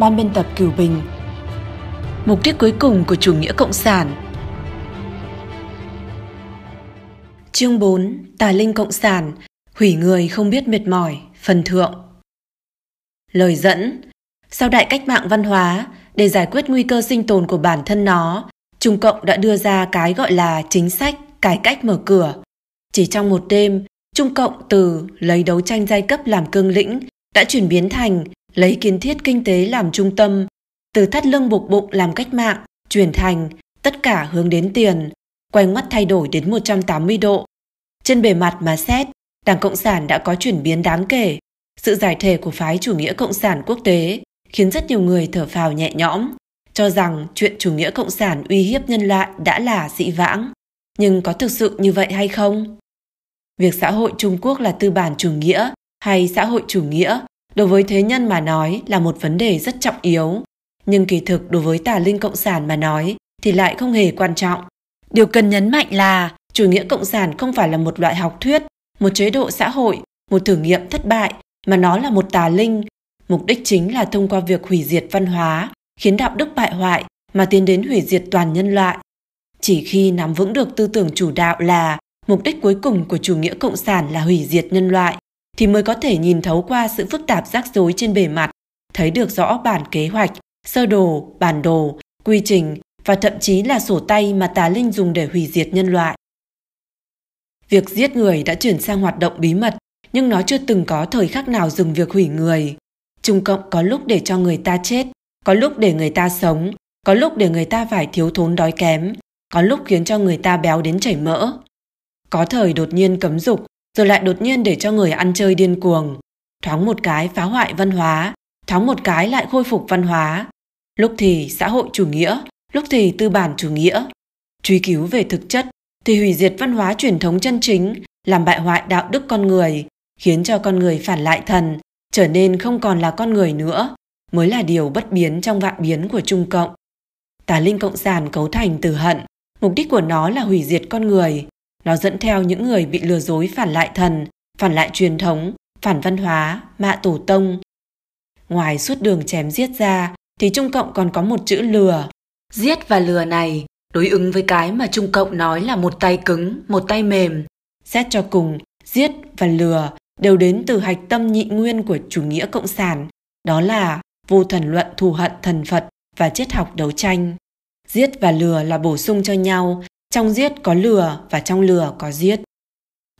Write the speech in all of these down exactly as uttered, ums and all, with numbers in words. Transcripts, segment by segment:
ban biên tập Cửu Bình. Mục đích cuối cùng của chủ nghĩa cộng sản. Chương bốn. Tà linh cộng sản, hủy người không biết mệt mỏi, phần thượng. Lời dẫn. Sau đại cách mạng văn hóa, để giải quyết nguy cơ sinh tồn của bản thân nó, Trung Cộng đã đưa ra cái gọi là chính sách cải cách mở cửa. Chỉ trong một đêm, Trung Cộng từ lấy đấu tranh giai cấp làm cương lĩnh đã chuyển biến thành lấy kiến thiết kinh tế làm trung tâm, từ thắt lưng buộc bụng làm cách mạng, chuyển thành tất cả hướng đến tiền, quay ngoắt thay đổi đến một trăm tám mươi độ. Trên bề mặt mà xét, Đảng Cộng sản đã có chuyển biến đáng kể. Sự giải thể của phái chủ nghĩa cộng sản quốc tế khiến rất nhiều người thở phào nhẹ nhõm, cho rằng chuyện chủ nghĩa cộng sản uy hiếp nhân loại đã là dị vãng. Nhưng có thực sự như vậy hay không? Việc xã hội Trung Quốc là tư bản chủ nghĩa hay xã hội chủ nghĩa đối với thế nhân mà nói là một vấn đề rất trọng yếu. Nhưng kỳ thực đối với tà linh cộng sản mà nói thì lại không hề quan trọng. Điều cần nhấn mạnh là chủ nghĩa cộng sản không phải là một loại học thuyết, một chế độ xã hội, một thử nghiệm thất bại, mà nó là một tà linh. Mục đích chính là thông qua việc hủy diệt văn hóa, khiến đạo đức bại hoại mà tiến đến hủy diệt toàn nhân loại. Chỉ khi nắm vững được tư tưởng chủ đạo là mục đích cuối cùng của chủ nghĩa cộng sản là hủy diệt nhân loại, thì mới có thể nhìn thấu qua sự phức tạp rắc rối trên bề mặt, thấy được rõ bản kế hoạch, sơ đồ, bản đồ, quy trình và thậm chí là sổ tay mà tà linh dùng để hủy diệt nhân loại. Việc giết người đã chuyển sang hoạt động bí mật, nhưng nó chưa từng có thời khắc nào dừng việc hủy người. Trung Cộng có lúc để cho người ta chết, có lúc để người ta sống, có lúc để người ta phải thiếu thốn đói kém, có lúc khiến cho người ta béo đến chảy mỡ. Có thời đột nhiên cấm dục, rồi lại đột nhiên để cho người ăn chơi điên cuồng. Thoáng một cái phá hoại văn hóa, thoáng một cái lại khôi phục văn hóa. Lúc thì xã hội chủ nghĩa, lúc thì tư bản chủ nghĩa. Truy cứu về thực chất thì hủy diệt văn hóa truyền thống chân chính, làm bại hoại đạo đức con người, khiến cho con người phản lại thần, trở nên không còn là con người nữa, mới là điều bất biến trong vạn biến của Trung Cộng. Tà linh cộng sản cấu thành từ hận, mục đích của nó là hủy diệt con người. Nó dẫn theo những người bị lừa dối phản lại thần, phản lại truyền thống, phản văn hóa, mạ tổ tông. Ngoài suốt đường chém giết ra, thì Trung Cộng còn có một chữ lừa. Giết và lừa này đối ứng với cái mà Trung Cộng nói là một tay cứng, một tay mềm. Xét cho cùng, giết và lừa đều đến từ hạch tâm nhị nguyên của chủ nghĩa cộng sản, đó là vô thần luận thù hận thần Phật và triết học đấu tranh. Giết và lừa là bổ sung cho nhau, trong giết có lừa và trong lừa có giết.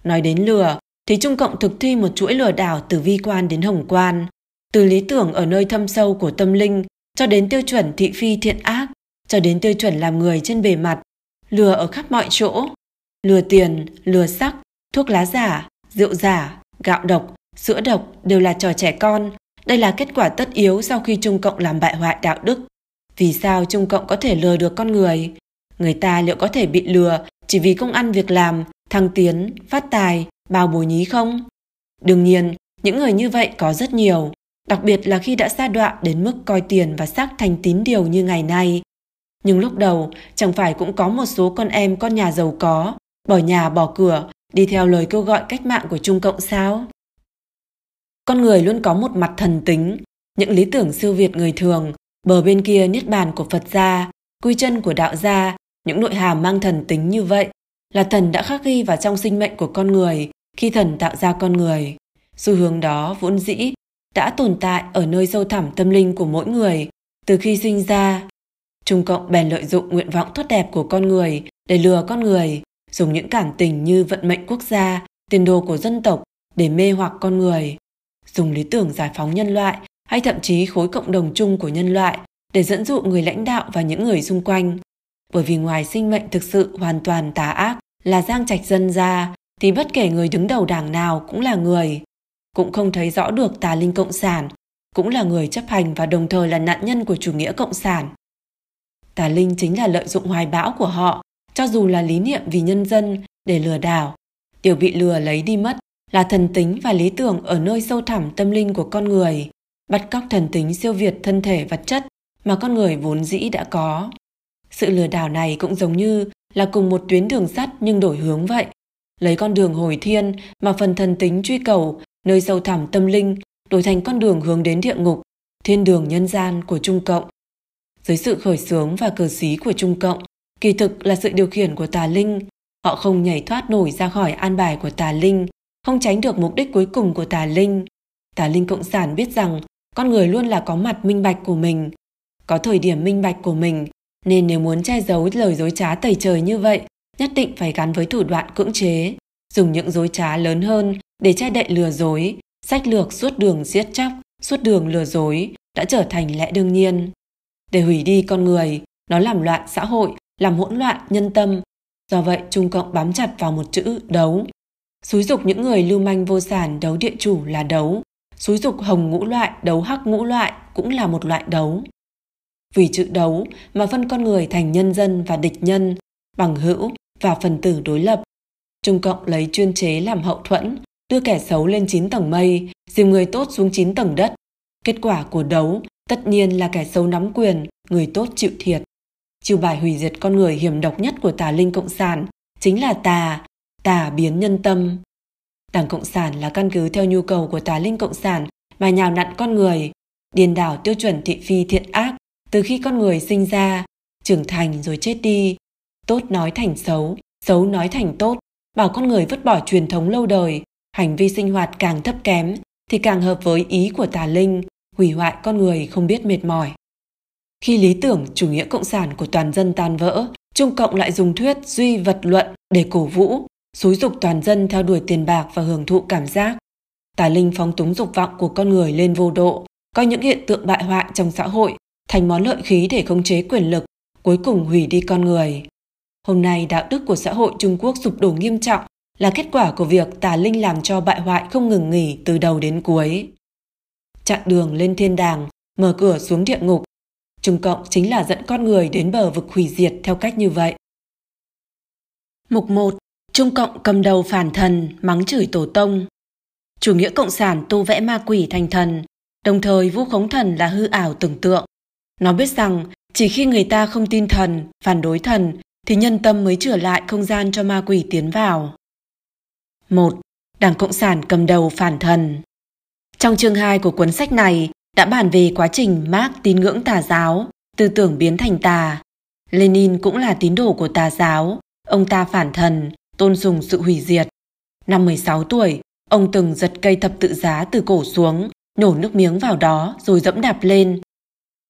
Nói đến lừa thì Trung Cộng thực thi một chuỗi lừa đảo từ vi quan đến hồng quan, từ lý tưởng ở nơi thâm sâu của tâm linh cho đến tiêu chuẩn thị phi thiện ác, cho đến tiêu chuẩn làm người trên bề mặt, lừa ở khắp mọi chỗ. Lừa tiền, lừa sắc, thuốc lá giả, rượu giả, gạo độc, sữa độc đều là trò trẻ con. Đây là kết quả tất yếu sau khi Trung Cộng làm bại hoại đạo đức. Vì sao Trung Cộng có thể lừa được con người? Người ta liệu có thể bị lừa chỉ vì công ăn việc làm, thăng tiến, phát tài, bao bố nhí không? Đương nhiên, những người như vậy có rất nhiều, đặc biệt là khi đã sa đọa đến mức coi tiền và sắc thành tín điều như ngày nay. Nhưng lúc đầu, chẳng phải cũng có một số con em con nhà giàu có, bỏ nhà bỏ cửa, đi theo lời kêu gọi cách mạng của Trung Cộng sao? Con người luôn có một mặt thần tính, những lý tưởng siêu việt người thường, bờ bên kia niết bàn của Phật gia, quy chân của đạo gia, những nội hàm mang thần tính như vậy là thần đã khắc ghi vào trong sinh mệnh của con người khi thần tạo ra con người. Xu hướng đó vốn dĩ đã tồn tại ở nơi sâu thẳm tâm linh của mỗi người từ khi sinh ra. Trung Cộng bèn lợi dụng nguyện vọng tốt đẹp của con người để lừa con người, dùng những cảm tình như vận mệnh quốc gia, tiền đồ của dân tộc để mê hoặc con người, dùng lý tưởng giải phóng nhân loại hay thậm chí khối cộng đồng chung của nhân loại để dẫn dụ người lãnh đạo và những người xung quanh. Bởi vì ngoài sinh mệnh thực sự hoàn toàn tà ác là giang trạch dân ra, thì bất kể người đứng đầu đảng nào cũng là người. Cũng không thấy rõ được tà linh cộng sản cũng là người chấp hành và đồng thời là nạn nhân của chủ nghĩa cộng sản. Tà linh chính là lợi dụng hoài bão của họ, cho dù là lý niệm vì nhân dân, để lừa đảo. Điều bị lừa lấy đi mất là thần tính và lý tưởng ở nơi sâu thẳm tâm linh của con người, bắt cóc thần tính siêu việt thân thể vật chất mà con người vốn dĩ đã có. Sự lừa đảo này cũng giống như là cùng một tuyến đường sắt nhưng đổi hướng vậy, lấy con đường hồi thiên mà phần thần tính truy cầu nơi sâu thẳm tâm linh đổi thành con đường hướng đến địa ngục, thiên đường nhân gian của Trung Cộng. Dưới sự khởi xướng và cờ xí của Trung Cộng, kỳ thực là sự điều khiển của tà linh. Họ không nhảy thoát nổi ra khỏi an bài của tà linh, không tránh được mục đích cuối cùng của tà linh. Tà linh cộng sản biết rằng con người luôn là có mặt minh bạch của mình, có thời điểm minh bạch của mình, nên nếu muốn che giấu lời dối trá tày trời như vậy, nhất định phải gắn với thủ đoạn cưỡng chế, dùng những dối trá lớn hơn để che đậy lừa dối. Sách lược suốt đường giết chóc, suốt đường lừa dối đã trở thành lẽ đương nhiên. Để hủy đi con người, nó làm loạn xã hội, làm hỗn loạn nhân tâm. Do vậy, Trung Cộng bám chặt vào một chữ đấu. Xúi dục những người lưu manh vô sản đấu địa chủ là đấu. Xúi dục hồng ngũ loại đấu hắc ngũ loại cũng là một loại đấu. Vì chữ đấu mà phân con người thành nhân dân và địch nhân, bằng hữu và phần tử đối lập. Trung Cộng lấy chuyên chế làm hậu thuẫn, đưa kẻ xấu lên chín tầng mây, dìm người tốt xuống chín tầng đất. Kết quả của đấu tất nhiên là kẻ xấu nắm quyền, người tốt chịu thiệt. Chiêu bài hủy diệt con người hiểm độc nhất của tà linh cộng sản chính là tà, tà biến nhân tâm. Đảng Cộng sản là căn cứ theo nhu cầu của tà linh cộng sản mà nhào nặn con người, điên đảo tiêu chuẩn thị phi thiện ác từ khi con người sinh ra, trưởng thành rồi chết đi. Tốt nói thành xấu, xấu nói thành tốt, bảo con người vứt bỏ truyền thống lâu đời, hành vi sinh hoạt càng thấp kém thì càng hợp với ý của tà linh, hủy hoại con người không biết mệt mỏi. Khi lý tưởng chủ nghĩa cộng sản của toàn dân tan vỡ, Trung Cộng lại dùng thuyết duy vật luận để cổ vũ, xúi dục toàn dân theo đuổi tiền bạc và hưởng thụ cảm giác. Tà linh phóng túng dục vọng của con người lên vô độ, coi những hiện tượng bại hoại trong xã hội thành món lợi khí để khống chế quyền lực, cuối cùng hủy đi con người. Hôm nay, đạo đức của xã hội Trung Quốc sụp đổ nghiêm trọng là kết quả của việc tà linh làm cho bại hoại không ngừng nghỉ từ đầu đến cuối. Chặn đường lên thiên đàng, mở cửa xuống địa ngục. Trung Cộng chính là dẫn con người đến bờ vực hủy diệt theo cách như vậy. Mục một. Trung Cộng cầm đầu phản thần, mắng chửi tổ tông. Chủ nghĩa cộng sản tô vẽ ma quỷ thành thần, đồng thời vu khống thần là hư ảo tưởng tượng. Nó biết rằng chỉ khi người ta không tin thần, phản đối thần, thì nhân tâm mới trở lại không gian cho ma quỷ tiến vào. một. Đảng Cộng sản cầm đầu phản thần. Trong chương hai của cuốn sách này đã bàn về quá trình Marx tín ngưỡng tà giáo, tư tưởng biến thành tà. Lenin cũng là tín đồ của tà giáo, ông ta phản thần, tôn sùng sự hủy diệt. Năm mười sáu tuổi, ông từng giật cây thập tự giá từ cổ xuống, nhổ nước miếng vào đó rồi dẫm đạp lên.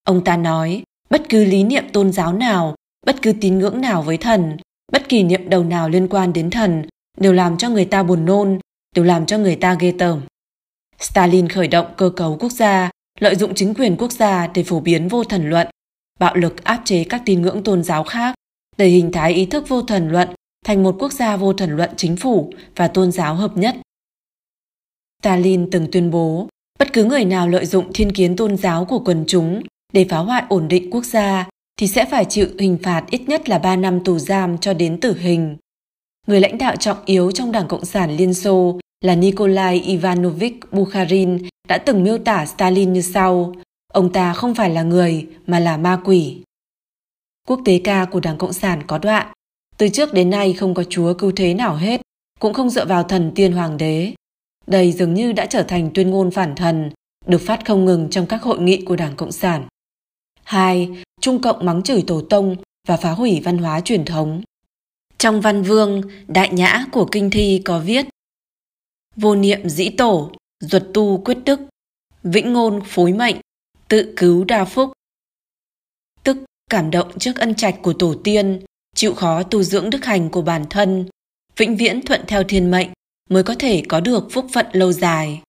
Ông ta nói, bất cứ lý niệm tôn giáo nào, bất cứ tín ngưỡng nào với thần, bất kỳ niệm đầu nào liên quan đến thần, đều làm cho người ta buồn nôn, đều làm cho người ta ghê tởm. Stalin khởi động cơ cấu quốc gia, lợi dụng chính quyền quốc gia để phổ biến vô thần luận, bạo lực áp chế các tín ngưỡng tôn giáo khác, để hình thái ý thức vô thần luận thành một quốc gia vô thần luận chính phủ và tôn giáo hợp nhất. Stalin từng tuyên bố, bất cứ người nào lợi dụng thiên kiến tôn giáo của quần chúng để phá hoại ổn định quốc gia thì sẽ phải chịu hình phạt ít nhất là ba năm tù giam cho đến tử hình. Người lãnh đạo trọng yếu trong Đảng Cộng sản Liên Xô là Nikolai Ivanovich Bukharin đã từng miêu tả Stalin như sau: ông ta không phải là người mà là ma quỷ. Quốc tế ca của Đảng Cộng sản có đoạn: từ trước đến nay không có chúa cứu thế nào hết, cũng không dựa vào thần tiên hoàng đế. Đây dường như đã trở thành tuyên ngôn phản thần, được phát không ngừng trong các hội nghị của Đảng Cộng sản. hai. Trung Cộng mắng chửi tổ tông và phá hủy văn hóa truyền thống. Trong Văn Vương, Đại Nhã của Kinh Thi có viết: vô niệm dĩ tổ, duật tu quyết đức, vĩnh ngôn phối mệnh, tự cứu đa phúc. Tức cảm động trước ân trạch của tổ tiên, chịu khó tu dưỡng đức hành của bản thân, vĩnh viễn thuận theo thiên mệnh mới có thể có được phúc phận lâu dài.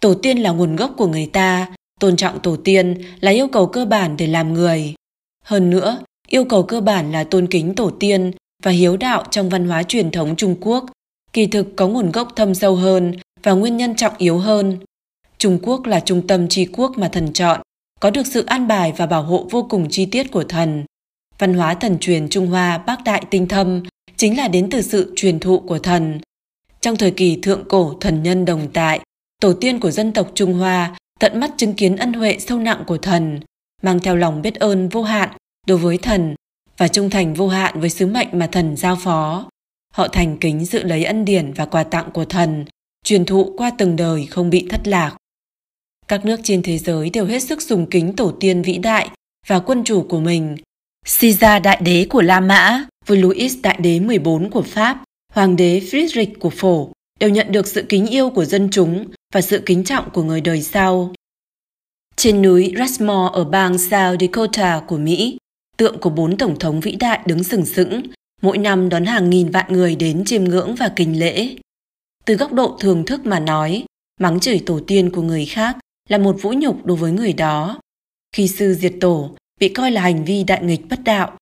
Tổ tiên là nguồn gốc của người ta, tôn trọng tổ tiên là yêu cầu cơ bản để làm người. Hơn nữa, yêu cầu cơ bản là tôn kính tổ tiên và hiếu đạo trong văn hóa truyền thống Trung Quốc kỳ thực có nguồn gốc thâm sâu hơn và nguyên nhân trọng yếu hơn. Trung Quốc là trung tâm tri quốc mà thần chọn, có được sự an bài và bảo hộ vô cùng chi tiết của thần. Văn hóa thần truyền Trung Hoa bác đại tinh thâm chính là đến từ sự truyền thụ của thần. Trong thời kỳ thượng cổ thần nhân đồng tại, tổ tiên của dân tộc Trung Hoa tận mắt chứng kiến ân huệ sâu nặng của thần, mang theo lòng biết ơn vô hạn đối với thần và trung thành vô hạn với sứ mệnh mà thần giao phó. Họ thành kính dự lấy ân điển và quà tặng của thần, truyền thụ qua từng đời không bị thất lạc. Các nước trên thế giới đều hết sức sùng kính tổ tiên vĩ đại và quân chủ của mình. Caesar đại đế của La Mã với Louis đại đế mười bốn của Pháp, hoàng đế Friedrich của Phổ đều nhận được sự kính yêu của dân chúng và sự kính trọng của người đời sau. Trên núi Rushmore ở bang South Dakota của Mỹ, tượng của bốn tổng thống vĩ đại đứng sừng sững, mỗi năm đón hàng nghìn vạn người đến chiêm ngưỡng và kính lễ. Từ góc độ thường thức mà nói, mắng chửi tổ tiên của người khác là một vũ nhục đối với người đó. Khi sư diệt tổ bị coi là hành vi đại nghịch bất đạo.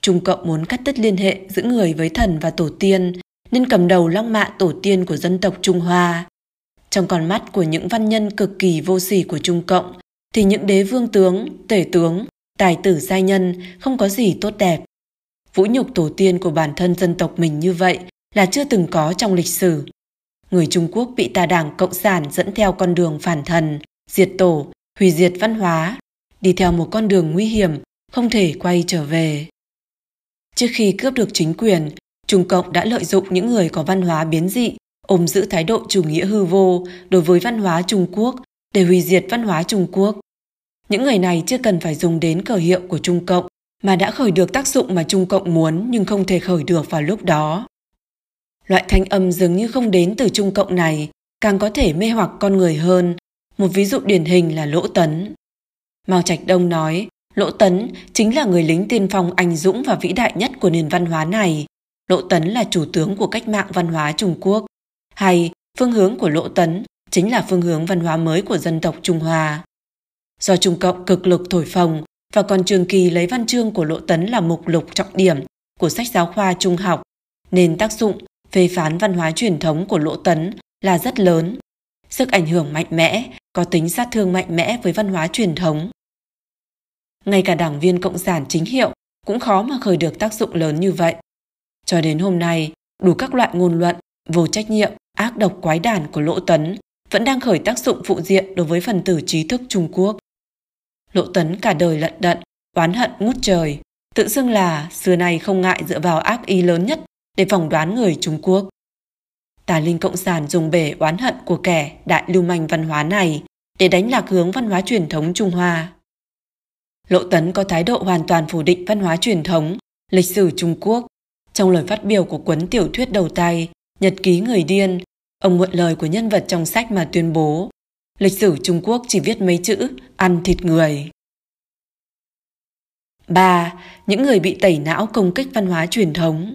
Trung Cộng muốn cắt đứt liên hệ giữa người với thần và tổ tiên nên cầm đầu lăng mạ tổ tiên của dân tộc Trung Hoa. Trong con mắt của những văn nhân cực kỳ vô sỉ của Trung Cộng thì những đế vương tướng, tể tướng, tài tử giai nhân không có gì tốt đẹp. Vũ nhục tổ tiên của bản thân dân tộc mình như vậy là chưa từng có trong lịch sử. Người Trung Quốc bị tà đảng Cộng sản dẫn theo con đường phản thần, diệt tổ, hủy diệt văn hóa, đi theo một con đường nguy hiểm, không thể quay trở về. Trước khi cướp được chính quyền, Trung Cộng đã lợi dụng những người có văn hóa biến dị, ôm giữ thái độ chủ nghĩa hư vô đối với văn hóa Trung Quốc để hủy diệt văn hóa Trung Quốc. Những người này chưa cần phải dùng đến cờ hiệu của Trung Cộng mà đã khởi được tác dụng mà Trung Cộng muốn nhưng không thể khởi được vào lúc đó. Loại thanh âm dường như không đến từ Trung Cộng này càng có thể mê hoặc con người hơn. Một ví dụ điển hình là Lỗ Tấn. Mao Trạch Đông nói, Lỗ Tấn chính là người lính tiên phong anh dũng và vĩ đại nhất của nền văn hóa này. Lỗ Tấn là chủ tướng của cách mạng văn hóa Trung Quốc. Hay phương hướng của Lỗ Tấn chính là phương hướng văn hóa mới của dân tộc Trung Hoa. Do Trung Cộng cực lực thổi phồng và còn trường kỳ lấy văn chương của Lỗ Tấn là mục lục trọng điểm của sách giáo khoa trung học, nên tác dụng phê phán văn hóa truyền thống của Lỗ Tấn là rất lớn. Sức ảnh hưởng mạnh mẽ, có tính sát thương mạnh mẽ với văn hóa truyền thống. Ngay cả đảng viên Cộng sản chính hiệu cũng khó mà khởi được tác dụng lớn như vậy. Cho đến hôm nay, đủ các loại ngôn luận, vô trách nhiệm, ác độc quái đản của Lỗ Tấn vẫn đang khởi tác dụng phụ diện đối với phần tử trí thức Trung Quốc. Lỗ Tấn cả đời lận đận, oán hận ngút trời, tự xưng là xưa nay không ngại dựa vào ác ý lớn nhất để phỏng đoán người Trung Quốc. Tà linh Cộng sản dùng bể oán hận của kẻ đại lưu manh văn hóa này để đánh lạc hướng văn hóa truyền thống Trung Hoa. Lỗ Tấn có thái độ hoàn toàn phủ định văn hóa truyền thống, lịch sử Trung Quốc. Trong lời phát biểu của cuốn tiểu thuyết đầu tay, Nhật ký người điên, ông mượn lời của nhân vật trong sách mà tuyên bố, lịch sử Trung Quốc chỉ viết mấy chữ ăn thịt người. ba. Những người bị tẩy não công kích văn hóa truyền thống.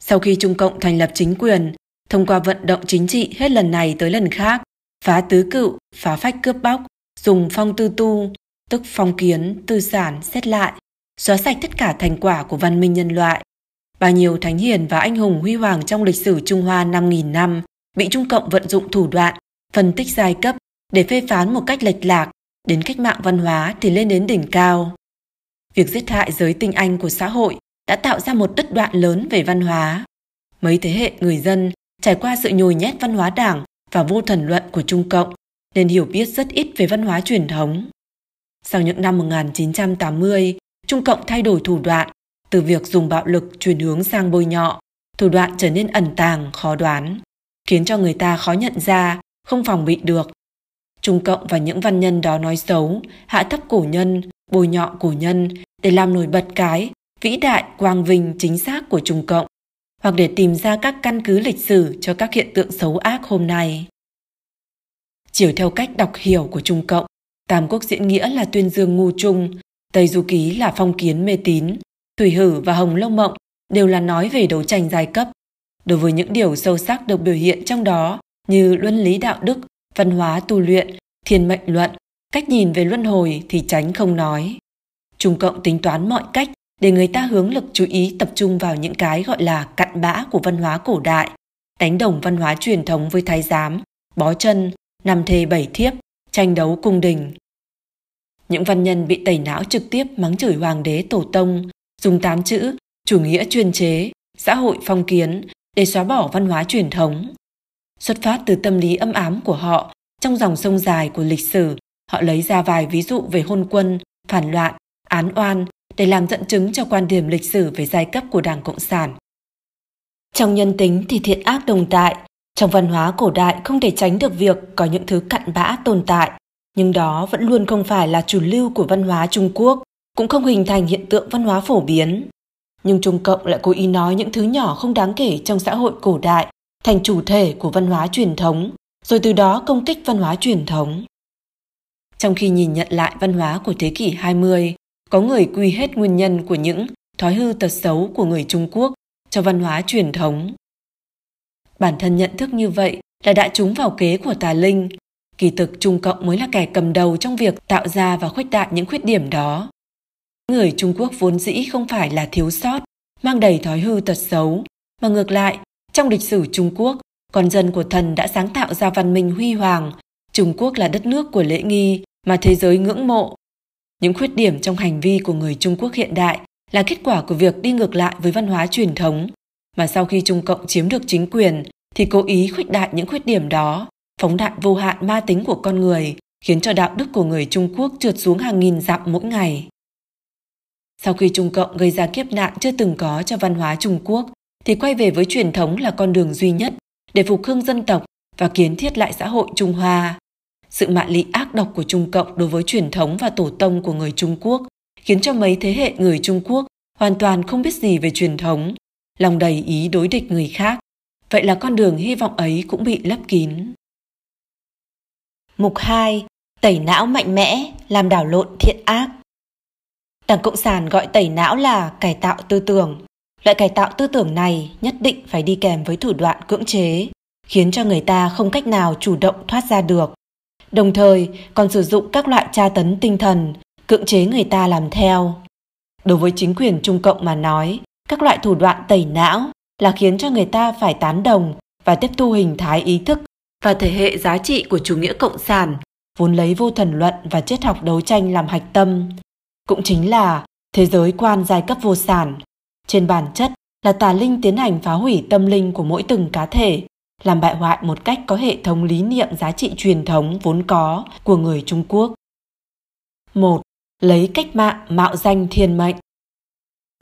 Sau khi Trung Cộng thành lập chính quyền, thông qua vận động chính trị hết lần này tới lần khác, phá tứ cựu, phá phách cướp bóc, dùng phong tư tu, tức phong kiến, tư sản, xét lại, xóa sạch tất cả thành quả của văn minh nhân loại. Bao nhiêu thánh hiền và anh hùng huy hoàng trong lịch sử Trung Hoa năm nghìn năm bị Trung Cộng vận dụng thủ đoạn, phân tích giai cấp để phê phán một cách lệch lạc, đến cách mạng văn hóa thì lên đến đỉnh cao. Việc giết hại giới tinh anh của xã hội đã tạo ra một đứt đoạn lớn về văn hóa. Mấy thế hệ người dân trải qua sự nhồi nhét văn hóa đảng và vô thần luận của Trung Cộng nên hiểu biết rất ít về văn hóa truyền thống. Sau những năm một nghìn chín trăm tám mươi, Trung Cộng thay đổi thủ đoạn, từ việc dùng bạo lực chuyển hướng sang bôi nhọ, thủ đoạn trở nên ẩn tàng, khó đoán, khiến cho người ta khó nhận ra, không phòng bị được. Trung Cộng và những văn nhân đó nói xấu, hạ thấp cổ nhân, bôi nhọ cổ nhân để làm nổi bật cái vĩ đại, quang vinh, chính xác của Trung Cộng, hoặc để tìm ra các căn cứ lịch sử cho các hiện tượng xấu ác hôm nay. Chiều theo cách đọc hiểu của Trung Cộng, Tam Quốc diễn nghĩa là tuyên dương ngu trung, Tây Du Ký là phong kiến mê tín, Thủy Hử và Hồng Lâu Mộng đều là nói về đấu tranh giai cấp. Đối với những điều sâu sắc được biểu hiện trong đó như luân lý đạo đức, văn hóa tu luyện, thiên mệnh luận, cách nhìn về luân hồi thì tránh không nói. Trung Cộng tính toán mọi cách để người ta hướng lực chú ý tập trung vào những cái gọi là cặn bã của văn hóa cổ đại, đánh đồng văn hóa truyền thống với thái giám, bó chân, năm thê bảy thiếp, tranh đấu cung đình. Những văn nhân bị tẩy não trực tiếp mắng chửi hoàng đế tổ tông, dùng tám chữ chủ nghĩa chuyên chế, xã hội phong kiến để xóa bỏ văn hóa truyền thống. Xuất phát từ tâm lý âm ám của họ, trong dòng sông dài của lịch sử, họ lấy ra vài ví dụ về hôn quân, phản loạn, án oan để làm dẫn chứng cho quan điểm lịch sử về giai cấp của Đảng Cộng sản. Trong nhân tính thì thiện ác đồng tại, trong văn hóa cổ đại không thể tránh được việc có những thứ cặn bã tồn tại, nhưng đó vẫn luôn không phải là chủ lưu của văn hóa Trung Quốc, cũng không hình thành hiện tượng văn hóa phổ biến. Nhưng Trung Cộng lại cố ý nói những thứ nhỏ không đáng kể trong xã hội cổ đại thành chủ thể của văn hóa truyền thống, rồi từ đó công kích văn hóa truyền thống. Trong khi nhìn nhận lại văn hóa của thế kỷ hai mươi, có người quy hết nguyên nhân của những thói hư tật xấu của người Trung Quốc cho văn hóa truyền thống. Bản thân nhận thức như vậy là đã trúng vào kế của Tà Linh. Kỳ thực Trung Cộng mới là kẻ cầm đầu trong việc tạo ra và khuếch đại những khuyết điểm đó. Người Trung Quốc vốn dĩ không phải là thiếu sót, mang đầy thói hư tật xấu, mà ngược lại, trong lịch sử Trung Quốc, con dân của thần đã sáng tạo ra văn minh huy hoàng. Trung Quốc là đất nước của lễ nghi mà thế giới ngưỡng mộ. Những khuyết điểm trong hành vi của người Trung Quốc hiện đại là kết quả của việc đi ngược lại với văn hóa truyền thống, mà sau khi Trung Cộng chiếm được chính quyền thì cố ý khuếch đại những khuyết điểm đó, phóng đại vô hạn ma tính của con người, khiến cho đạo đức của người Trung Quốc trượt xuống hàng nghìn dặm mỗi ngày. Sau khi Trung Cộng gây ra kiếp nạn chưa từng có cho văn hóa Trung Quốc, thì quay về với truyền thống là con đường duy nhất để phục hưng dân tộc và kiến thiết lại xã hội Trung Hoa. Sự mạ lị ác độc của Trung Cộng đối với truyền thống và tổ tông của người Trung Quốc khiến cho mấy thế hệ người Trung Quốc hoàn toàn không biết gì về truyền thống, lòng đầy ý đối địch người khác. Vậy là con đường hy vọng ấy cũng bị lấp kín. Mục hai. Tẩy não mạnh mẽ, làm đảo lộn thiện ác. Đảng Cộng sản gọi tẩy não là cải tạo tư tưởng. Loại cải tạo tư tưởng này nhất định phải đi kèm với thủ đoạn cưỡng chế, khiến cho người ta không cách nào chủ động thoát ra được. Đồng thời còn sử dụng các loại tra tấn tinh thần, cưỡng chế người ta làm theo. Đối với chính quyền Trung Cộng mà nói, các loại thủ đoạn tẩy não là khiến cho người ta phải tán đồng và tiếp thu hình thái ý thức và thể hệ giá trị của chủ nghĩa cộng sản, vốn lấy vô thần luận và triết học đấu tranh làm hạch tâm. Cũng chính là thế giới quan giai cấp vô sản. Trên bản chất là Tà Linh tiến hành phá hủy tâm linh của mỗi từng cá thể, làm bại hoại một cách có hệ thống lý niệm giá trị truyền thống vốn có của người Trung Quốc. một. Lấy cách mạng mạo danh thiên mệnh.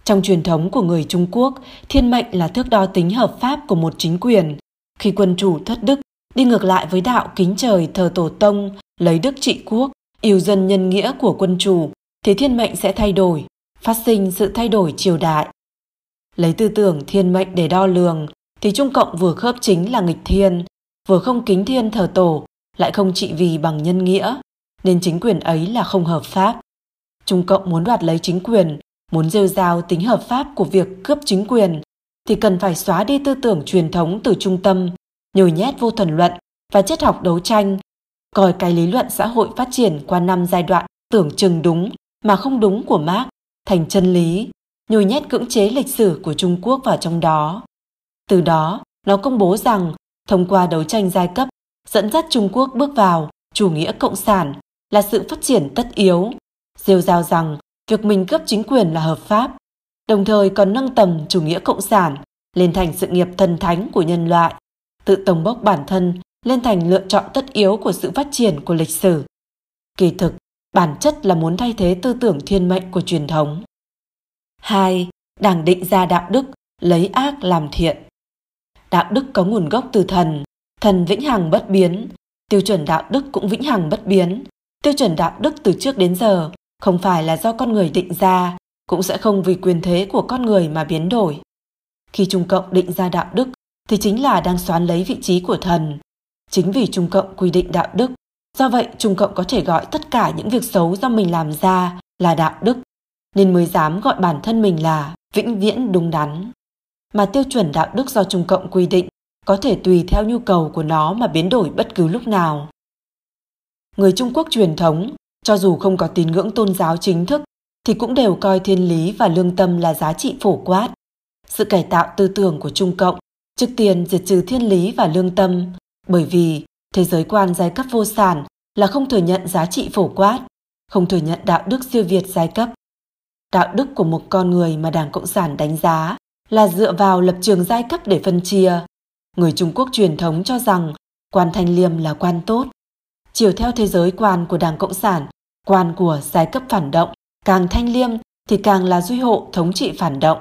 Trong truyền thống của người Trung Quốc, thiên mệnh là thước đo tính hợp pháp của một chính quyền. Khi quân chủ thất đức, đi ngược lại với đạo kính trời thờ tổ tông, lấy đức trị quốc, yêu dân nhân nghĩa của quân chủ, thì thiên mệnh sẽ thay đổi, phát sinh sự thay đổi triều đại. Lấy tư tưởng thiên mệnh để đo lường, thì Trung Cộng vừa khớp chính là nghịch thiên, vừa không kính thiên thờ tổ, lại không trị vì bằng nhân nghĩa, nên chính quyền ấy là không hợp pháp. Trung Cộng muốn đoạt lấy chính quyền, muốn rêu rao tính hợp pháp của việc cướp chính quyền, thì cần phải xóa đi tư tưởng truyền thống từ trung tâm, nhồi nhét vô thần luận và triết học đấu tranh, coi cái lý luận xã hội phát triển qua năm giai đoạn tưởng chừng đúng mà không đúng của Marx thành chân lý, nhồi nhét cưỡng chế lịch sử của Trung Quốc vào trong đó. Từ đó, nó công bố rằng, thông qua đấu tranh giai cấp, dẫn dắt Trung Quốc bước vào chủ nghĩa cộng sản là sự phát triển tất yếu, rêu rao rằng việc mình cướp chính quyền là hợp pháp, đồng thời còn nâng tầm chủ nghĩa cộng sản lên thành sự nghiệp thần thánh của nhân loại, tự tống bốc bản thân lên thành lựa chọn tất yếu của sự phát triển của lịch sử. Kỳ thực, bản chất là muốn thay thế tư tưởng thiên mệnh của truyền thống. hai. Đảng định ra đạo đức, lấy ác làm thiện. Đạo đức có nguồn gốc từ thần, thần vĩnh hằng bất biến, tiêu chuẩn đạo đức cũng vĩnh hằng bất biến. Tiêu chuẩn đạo đức từ trước đến giờ không phải là do con người định ra, cũng sẽ không vì quyền thế của con người mà biến đổi. Khi Trung Cộng định ra đạo đức thì chính là đang xoán lấy vị trí của thần. Chính vì Trung Cộng quy định đạo đức, do vậy Trung Cộng có thể gọi tất cả những việc xấu do mình làm ra là đạo đức, nên mới dám gọi bản thân mình là vĩnh viễn đúng đắn. Mà tiêu chuẩn đạo đức do Trung Cộng quy định có thể tùy theo nhu cầu của nó mà biến đổi bất cứ lúc nào. Người Trung Quốc truyền thống, cho dù không có tín ngưỡng tôn giáo chính thức, thì cũng đều coi thiên lý và lương tâm là giá trị phổ quát. Sự cải tạo tư tưởng của Trung Cộng trước tiên diệt trừ thiên lý và lương tâm, bởi vì thế giới quan giai cấp vô sản là không thừa nhận giá trị phổ quát, không thừa nhận đạo đức siêu việt giai cấp. Đạo đức của một con người mà Đảng Cộng sản đánh giá là dựa vào lập trường giai cấp để phân chia. Người Trung Quốc truyền thống cho rằng quan thanh liêm là quan tốt. Chiều theo thế giới quan của Đảng Cộng sản, quan của giai cấp phản động càng thanh liêm thì càng là duy hộ thống trị phản động,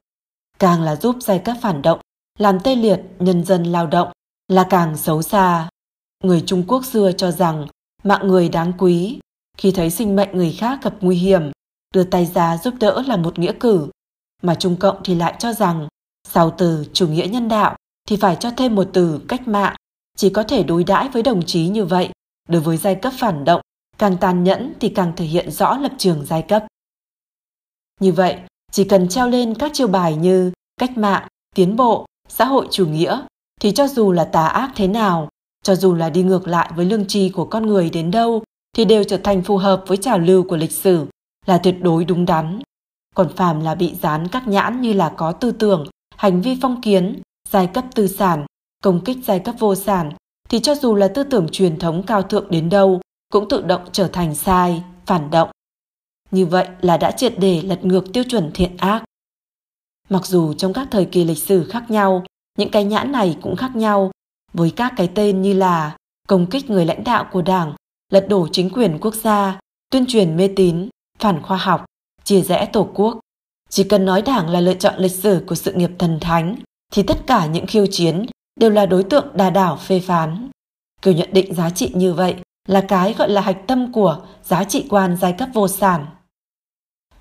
càng là giúp giai cấp phản động làm tê liệt nhân dân lao động là càng xấu xa. Người Trung Quốc xưa cho rằng Mạng người đáng quý, khi thấy sinh mệnh người khác gặp nguy hiểm, đưa tay ra giúp đỡ là một nghĩa cử, mà Trung Cộng thì lại cho rằng sau từ chủ nghĩa nhân đạo thì phải cho thêm một từ cách mạng, chỉ có thể đối đãi với đồng chí như vậy. Đối với giai cấp phản động, càng tàn nhẫn thì càng thể hiện rõ lập trường giai cấp. Như vậy, chỉ cần treo lên các chiêu bài như cách mạng, tiến bộ, xã hội chủ nghĩa, thì cho dù là tà ác thế nào, cho dù là đi ngược lại với lương tri của con người đến đâu, thì đều trở thành phù hợp với trào lưu của lịch sử, là tuyệt đối đúng đắn. Còn phàm là bị dán các nhãn như là có tư tưởng, hành vi phong kiến, giai cấp tư sản, công kích giai cấp vô sản, thì cho dù là tư tưởng truyền thống cao thượng đến đâu, cũng tự động trở thành sai, phản động. Như vậy là đã triệt để lật ngược tiêu chuẩn thiện ác. Mặc dù trong các thời kỳ lịch sử khác nhau, những cái nhãn này cũng khác nhau, với các cái tên như là công kích người lãnh đạo của đảng, lật đổ chính quyền quốc gia, tuyên truyền mê tín, phản khoa học, chia rẽ tổ quốc. Chỉ cần nói đảng là lựa chọn lịch sử của sự nghiệp thần thánh, thì tất cả những khiêu chiến đều là đối tượng đà đảo phê phán. Kiểu nhận định giá trị như vậy là cái gọi là hạch tâm của giá trị quan giai cấp vô sản.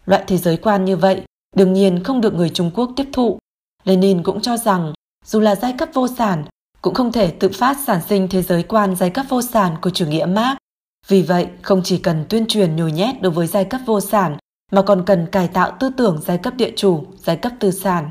Loại thế giới quan như vậy đương nhiên không được người Trung Quốc tiếp thụ. Lenin cũng cho rằng dù là giai cấp vô sản cũng không thể tự phát sản sinh thế giới quan giai cấp vô sản của chủ nghĩa Marx. Vì vậy, không chỉ cần tuyên truyền nhồi nhét đối với giai cấp vô sản mà còn cần cải tạo tư tưởng giai cấp địa chủ, giai cấp tư sản.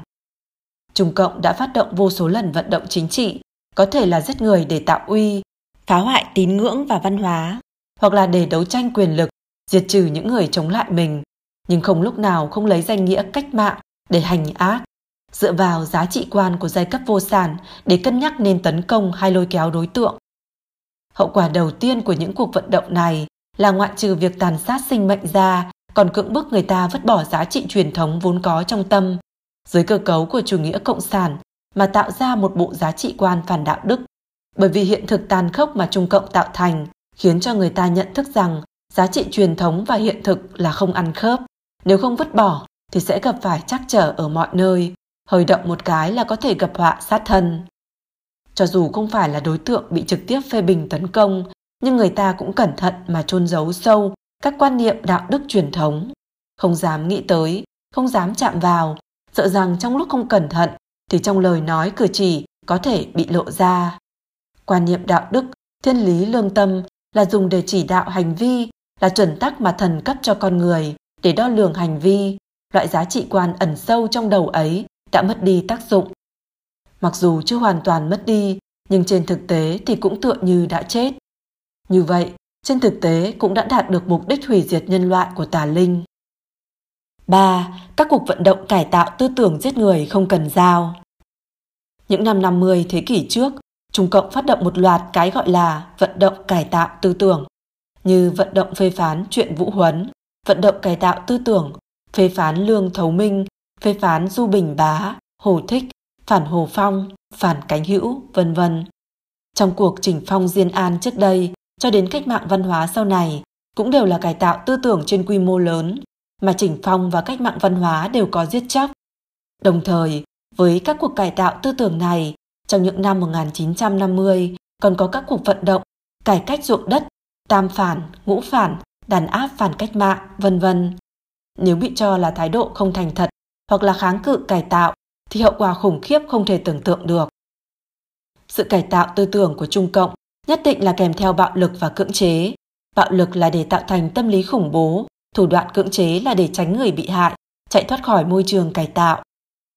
Trung Cộng đã phát động vô số lần vận động chính trị, có thể là giết người để tạo uy, phá hoại tín ngưỡng và văn hóa, hoặc là để đấu tranh quyền lực, diệt trừ những người chống lại mình, nhưng không lúc nào không lấy danh nghĩa cách mạng để hành ác, dựa vào giá trị quan của giai cấp vô sản để cân nhắc nên tấn công hay lôi kéo đối tượng. Hậu quả đầu tiên của những cuộc vận động này là ngoại trừ việc tàn sát sinh mệnh ra, còn cưỡng bức người ta vứt bỏ giá trị truyền thống vốn có trong tâm, dưới cơ cấu của chủ nghĩa cộng sản mà tạo ra một bộ giá trị quan phản đạo đức. Bởi vì hiện thực tàn khốc mà Trung Cộng tạo thành khiến cho người ta nhận thức rằng giá trị truyền thống và hiện thực là không ăn khớp. Nếu không vứt bỏ thì sẽ gặp phải trắc trở ở mọi nơi, hơi động một cái là có thể gặp họa sát thân. Cho dù không phải là đối tượng bị trực tiếp phê bình tấn công, nhưng người ta cũng cẩn thận mà chôn giấu sâu các quan niệm đạo đức truyền thống. Không dám nghĩ tới, không dám chạm vào, sợ rằng trong lúc không cẩn thận thì trong lời nói cử chỉ có thể bị lộ ra. Quan niệm đạo đức, thiên lý lương tâm là dùng để chỉ đạo hành vi, là chuẩn tắc mà thần cấp cho con người để đo lường hành vi. Loại giá trị quan ẩn sâu trong đầu ấy đã mất đi tác dụng. Mặc dù chưa hoàn toàn mất đi, nhưng trên thực tế thì cũng tựa như đã chết. Như vậy, trên thực tế cũng đã đạt được mục đích hủy diệt nhân loại của tà linh. ba. Các cuộc vận động cải tạo tư tưởng giết người không cần dao. Những năm năm mươi thế kỷ trước, Trung Cộng phát động một loạt cái gọi là vận động cải tạo tư tưởng, như vận động phê phán chuyện Vũ Huấn, vận động cải tạo tư tưởng, phê phán Lương Thấu Minh, phê phán Du Bình Bá, Hồ Thích, phản Hồ Phong, phản Cánh Hữu, vân vân. Trong cuộc chỉnh phong Diên An trước đây, cho đến cách mạng văn hóa sau này, cũng đều là cải tạo tư tưởng trên quy mô lớn, mà chỉnh phong và cách mạng văn hóa đều có giết chóc. Đồng thời, với các cuộc cải tạo tư tưởng này, trong những năm một nghìn chín trăm năm mươi còn có các cuộc vận động cải cách ruộng đất, tam phản, ngũ phản, đàn áp phản cách mạng, vân vân. Nếu bị cho là thái độ không thành thật hoặc là kháng cự cải tạo thì hậu quả khủng khiếp không thể tưởng tượng được. Sự cải tạo tư tưởng của Trung Cộng nhất định là kèm theo bạo lực và cưỡng chế. Bạo lực là để tạo thành tâm lý khủng bố, thủ đoạn cưỡng chế là để tránh người bị hại chạy thoát khỏi môi trường cải tạo.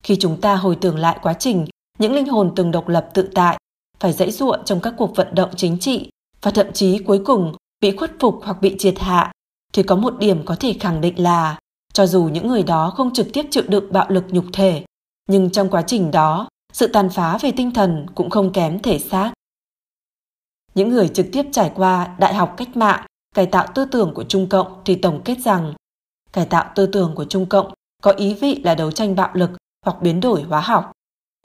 Khi chúng ta hồi tưởng lại quá trình những linh hồn từng độc lập tự tại, phải giãy giụa trong các cuộc vận động chính trị và thậm chí cuối cùng bị khuất phục hoặc bị triệt hạ, thì có một điểm có thể khẳng định là cho dù những người đó không trực tiếp chịu đựng bạo lực nhục thể, nhưng trong quá trình đó, sự tàn phá về tinh thần cũng không kém thể xác. Những người trực tiếp trải qua đại học cách mạng, cải tạo tư tưởng của Trung Cộng thì tổng kết rằng cải tạo tư tưởng của Trung Cộng có ý vị là đấu tranh bạo lực hoặc biến đổi hóa học.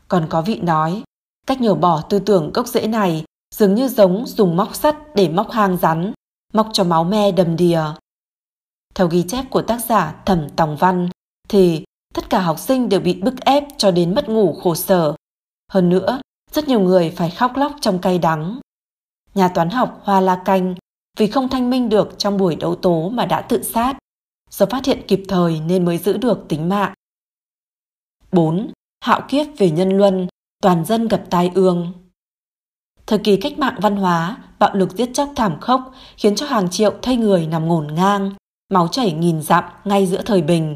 Còn có vị nói, cách nhổ bỏ tư tưởng gốc rễ này dường như giống dùng móc sắt để móc hang rắn, móc cho máu me đầm đìa. Theo ghi chép của tác giả Thẩm Tòng Văn thì tất cả học sinh đều bị bức ép cho đến mất ngủ khổ sở. Hơn nữa, rất nhiều người phải khóc lóc trong cay đắng. Nhà toán học Hoa La Canh vì không thanh minh được trong buổi đấu tố mà đã tự sát. Do phát hiện kịp thời nên mới giữ được tính mạng. bốn. Hạo kiếp về nhân luân, toàn dân gặp tai ương. Thời kỳ cách mạng văn hóa, bạo lực giết chóc thảm khốc khiến cho hàng triệu thây người nằm ngổn ngang, máu chảy nghìn dặm ngay giữa thời bình.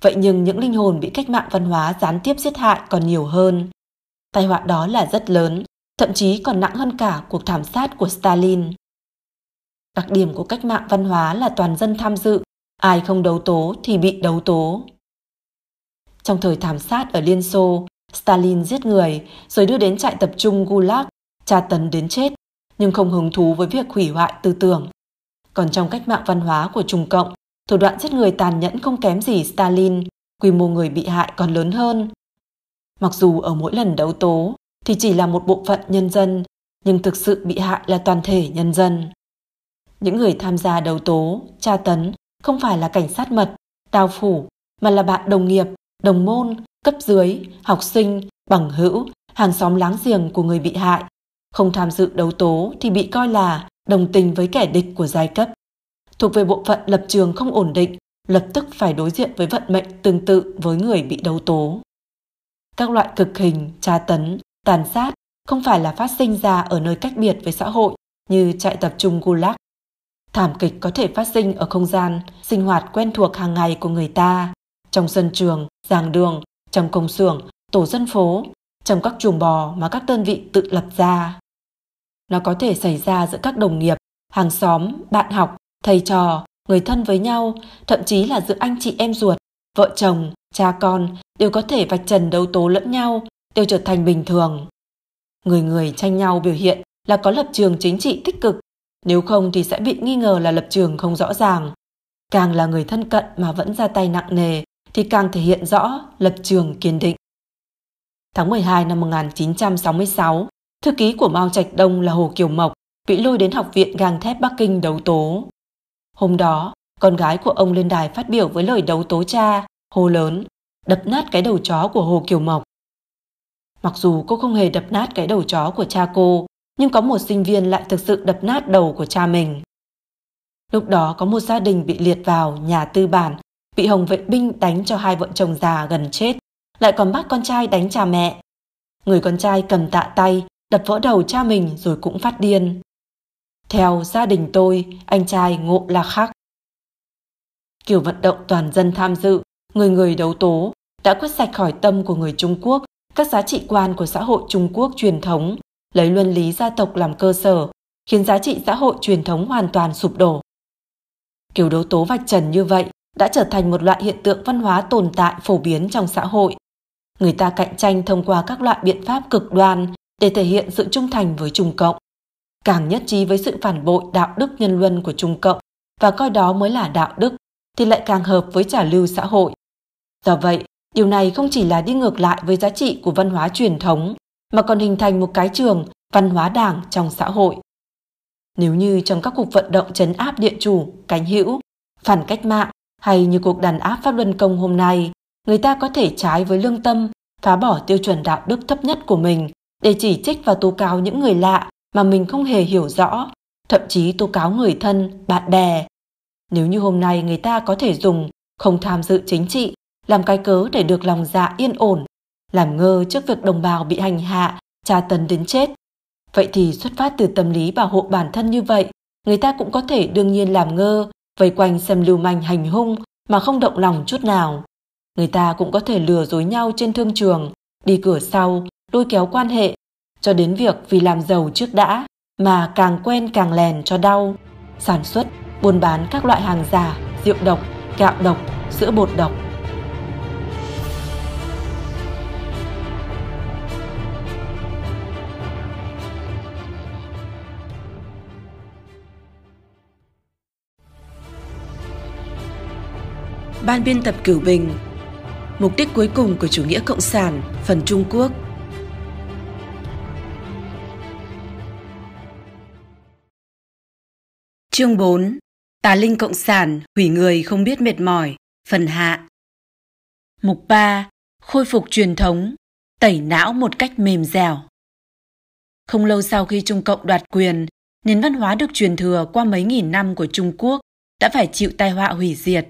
Vậy nhưng những linh hồn bị cách mạng văn hóa gián tiếp giết hại còn nhiều hơn. Tai họa đó là rất lớn, thậm chí còn nặng hơn cả cuộc thảm sát của Stalin. Đặc điểm của cách mạng văn hóa là toàn dân tham dự, ai không đấu tố thì bị đấu tố. Trong thời thảm sát ở Liên Xô, Stalin giết người rồi đưa đến trại tập trung Gulag, tra tấn đến chết, nhưng không hứng thú với việc hủy hoại tư tưởng. Còn trong cách mạng văn hóa của Trung Cộng, thủ đoạn giết người tàn nhẫn không kém gì Stalin, quy mô người bị hại còn lớn hơn. Mặc dù ở mỗi lần đấu tố thì chỉ là một bộ phận nhân dân, nhưng thực sự bị hại là toàn thể nhân dân. Những người tham gia đấu tố, tra tấn không phải là cảnh sát mật, đao phủ, mà là bạn đồng nghiệp, đồng môn, cấp dưới, học sinh, bằng hữu, hàng xóm láng giềng của người bị hại. Không tham dự đấu tố thì bị coi là đồng tình với kẻ địch của giai cấp. Thuộc về bộ phận lập trường không ổn định, lập tức phải đối diện với vận mệnh tương tự với người bị đấu tố. Các loại cực hình, tra tấn, tàn sát không phải là phát sinh ra ở nơi cách biệt với xã hội như trại tập trung Gulag. Thảm kịch có thể phát sinh ở không gian, sinh hoạt quen thuộc hàng ngày của người ta, trong sân trường, giảng đường, trong công xưởng, tổ dân phố, trong các chuồng bò mà các đơn vị tự lập ra. Nó có thể xảy ra giữa các đồng nghiệp, hàng xóm, bạn học, thầy trò, người thân với nhau, thậm chí là giữa anh chị em ruột, vợ chồng, cha con đều có thể vạch trần đấu tố lẫn nhau, đều trở thành bình thường. Người người tranh nhau biểu hiện là có lập trường chính trị tích cực, nếu không thì sẽ bị nghi ngờ là lập trường không rõ ràng. Càng là người thân cận mà vẫn ra tay nặng nề thì càng thể hiện rõ lập trường kiên định. Tháng mười hai năm một nghìn chín trăm sáu mươi sáu, thư ký của Mao Trạch Đông là Hồ Kiều Mộc bị lôi đến Học viện Gang Thép Bắc Kinh đấu tố. Hôm đó, con gái của ông lên đài phát biểu với lời đấu tố cha, hô lớn, đập nát cái đầu chó của Hồ Kiều Mộc. Mặc dù cô không hề đập nát cái đầu chó của cha cô, nhưng có một sinh viên lại thực sự đập nát đầu của cha mình. Lúc đó có một gia đình bị liệt vào nhà tư bản, bị Hồng vệ binh đánh cho hai vợ chồng già gần chết, lại còn bắt con trai đánh cha mẹ. Người con trai cầm tạ tay, đập vỡ đầu cha mình rồi cũng phát điên. Theo gia đình tôi, anh trai ngộ là khác. Kiểu vận động toàn dân tham dự, người người đấu tố đã quét sạch khỏi tâm của người Trung Quốc các giá trị quan của xã hội Trung Quốc truyền thống, lấy luân lý gia tộc làm cơ sở, khiến giá trị xã hội truyền thống hoàn toàn sụp đổ. Kiểu đấu tố vạch trần như vậy đã trở thành một loại hiện tượng văn hóa tồn tại phổ biến trong xã hội. Người ta cạnh tranh thông qua các loại biện pháp cực đoan để thể hiện sự trung thành với Trung Cộng, càng nhất trí với sự phản bội đạo đức nhân luân của Trung Cộng và coi đó mới là đạo đức, thì lại càng hợp với trào lưu xã hội. Do vậy, điều này không chỉ là đi ngược lại với giá trị của văn hóa truyền thống, mà còn hình thành một cái trường văn hóa đảng trong xã hội. Nếu như trong các cuộc vận động trấn áp địa chủ, cánh hữu, phản cách mạng hay như cuộc đàn áp Pháp Luân Công hôm nay, người ta có thể trái với lương tâm, phá bỏ tiêu chuẩn đạo đức thấp nhất của mình để chỉ trích và tố cáo những người lạ mà mình không hề hiểu rõ, thậm chí tố cáo người thân, bạn bè. Nếu như hôm nay người ta có thể dùng không tham dự chính trị làm cái cớ để được lòng dạ yên ổn, làm ngơ trước việc đồng bào bị hành hạ, tra tấn đến chết, vậy thì xuất phát từ tâm lý bảo hộ bản thân như vậy, người ta cũng có thể đương nhiên làm ngơ, vây quanh xem lưu manh hành hung mà không động lòng chút nào. Người ta cũng có thể lừa dối nhau trên thương trường, đi cửa sau, lôi kéo quan hệ, cho đến việc vì làm giàu trước đã mà càng quen càng lèn cho đau, sản xuất, buôn bán các loại hàng giả, rượu độc, gạo độc, sữa bột độc. Ban biên tập Cửu Bình. Mục đích cuối cùng của chủ nghĩa cộng sản, phần Trung Quốc. Chương bốn. Tà linh cộng sản hủy người không biết mệt mỏi, phần hạ. Mục ba. Khôi phục truyền thống, tẩy não một cách mềm dẻo. Không lâu sau khi Trung Cộng đoạt quyền, nền văn hóa được truyền thừa qua mấy nghìn năm của Trung Quốc đã phải chịu tai họa hủy diệt.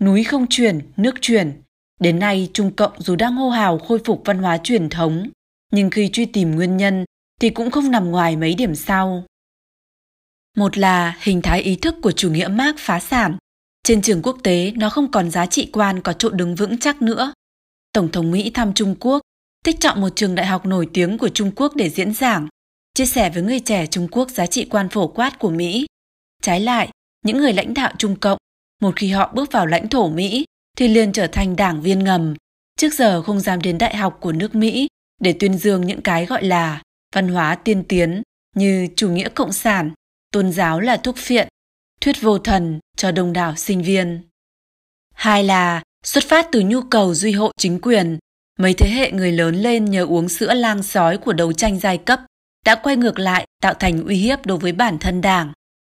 Núi không truyền, nước truyền. Đến nay, Trung Cộng dù đang hô hào khôi phục văn hóa truyền thống, nhưng khi truy tìm nguyên nhân thì cũng không nằm ngoài mấy điểm sau. Một là hình thái ý thức của chủ nghĩa Marx phá sản. Trên trường quốc tế, nó không còn giá trị quan có chỗ đứng vững chắc nữa. Tổng thống Mỹ thăm Trung Quốc, thích chọn một trường đại học nổi tiếng của Trung Quốc để diễn giảng, chia sẻ với người trẻ Trung Quốc giá trị quan phổ quát của Mỹ. Trái lại, những người lãnh đạo Trung Cộng, một khi họ bước vào lãnh thổ Mỹ, thì liền trở thành đảng viên ngầm, trước giờ không dám đến đại học của nước Mỹ để tuyên dương những cái gọi là văn hóa tiên tiến như chủ nghĩa cộng sản, tôn giáo là thuốc phiện, thuyết vô thần cho đông đảo sinh viên. Hai là xuất phát từ nhu cầu duy hộ chính quyền, mấy thế hệ người lớn lên nhờ uống sữa lang sói của đấu tranh giai cấp đã quay ngược lại tạo thành uy hiếp đối với bản thân đảng.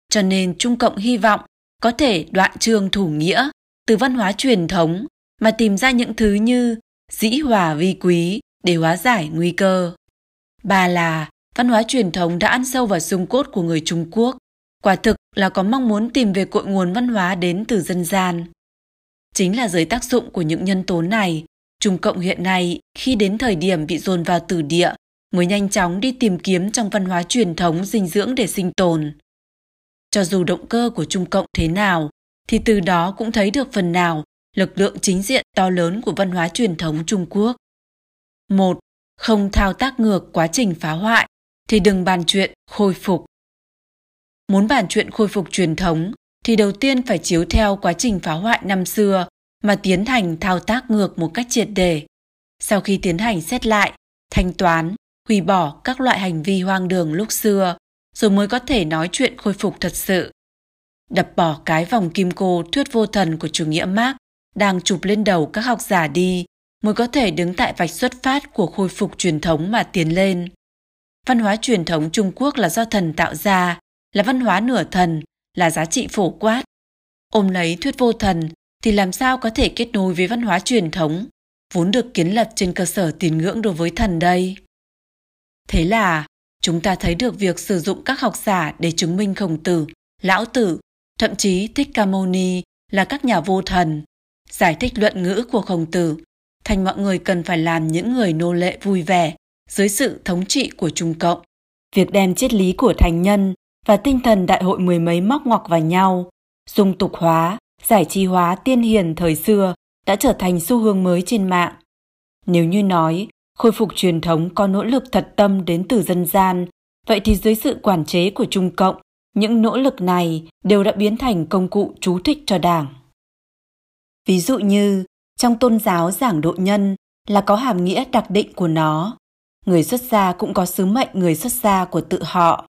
Cho nên Trung Cộng hy vọng có thể đoạn chương thủ nghĩa từ văn hóa truyền thống mà tìm ra những thứ như dĩ hòa vi quý để hóa giải nguy cơ. Ba là văn hóa truyền thống đã ăn sâu vào xương cốt của người Trung Quốc, quả thực là có mong muốn tìm về cội nguồn văn hóa đến từ dân gian. Chính là dưới tác dụng của những nhân tố này, Trung Cộng hiện nay khi đến thời điểm bị dồn vào tử địa mới nhanh chóng đi tìm kiếm trong văn hóa truyền thống dinh dưỡng để sinh tồn. Cho dù động cơ của Trung Cộng thế nào, thì từ đó cũng thấy được phần nào lực lượng chính diện to lớn của văn hóa truyền thống Trung Quốc. Một, không thao tác ngược quá trình phá hoại, thì đừng bàn chuyện khôi phục. Muốn bàn chuyện khôi phục truyền thống, thì đầu tiên phải chiếu theo quá trình phá hoại năm xưa mà tiến hành thao tác ngược một cách triệt để. Sau khi tiến hành xét lại, thanh toán, hủy bỏ các loại hành vi hoang đường lúc xưa, rồi mới có thể nói chuyện khôi phục thật sự. Đập bỏ cái vòng kim cô thuyết vô thần của chủ nghĩa Marx đang chụp lên đầu các học giả đi mới có thể đứng tại vạch xuất phát của khôi phục truyền thống mà tiến lên. Văn hóa truyền thống Trung Quốc là do thần tạo ra, là văn hóa nửa thần, là giá trị phổ quát. Ôm lấy thuyết vô thần thì làm sao có thể kết nối với văn hóa truyền thống, vốn được kiến lập trên cơ sở tín ngưỡng đối với thần đây. Thế là chúng ta thấy được việc sử dụng các học giả để chứng minh Khổng Tử, Lão Tử, thậm chí Thích Ca Mâu Ni là các nhà vô thần. Giải thích luận ngữ của Khổng Tử, thành mọi người cần phải làm những người nô lệ vui vẻ dưới sự thống trị của Trung Cộng. Việc đem triết lý của thánh nhân và tinh thần đại hội mười mấy móc ngoặc vào nhau, dung tục hóa, giải trí hóa tiên hiền thời xưa đã trở thành xu hướng mới trên mạng. Nếu như nói khôi phục truyền thống có nỗ lực thật tâm đến từ dân gian, vậy thì dưới sự quản chế của Trung Cộng, những nỗ lực này đều đã biến thành công cụ chú thích cho đảng. Ví dụ như, trong tôn giáo giảng độ nhân là có hàm nghĩa đặc định của nó. Người xuất gia cũng có sứ mệnh người xuất gia của tự họ.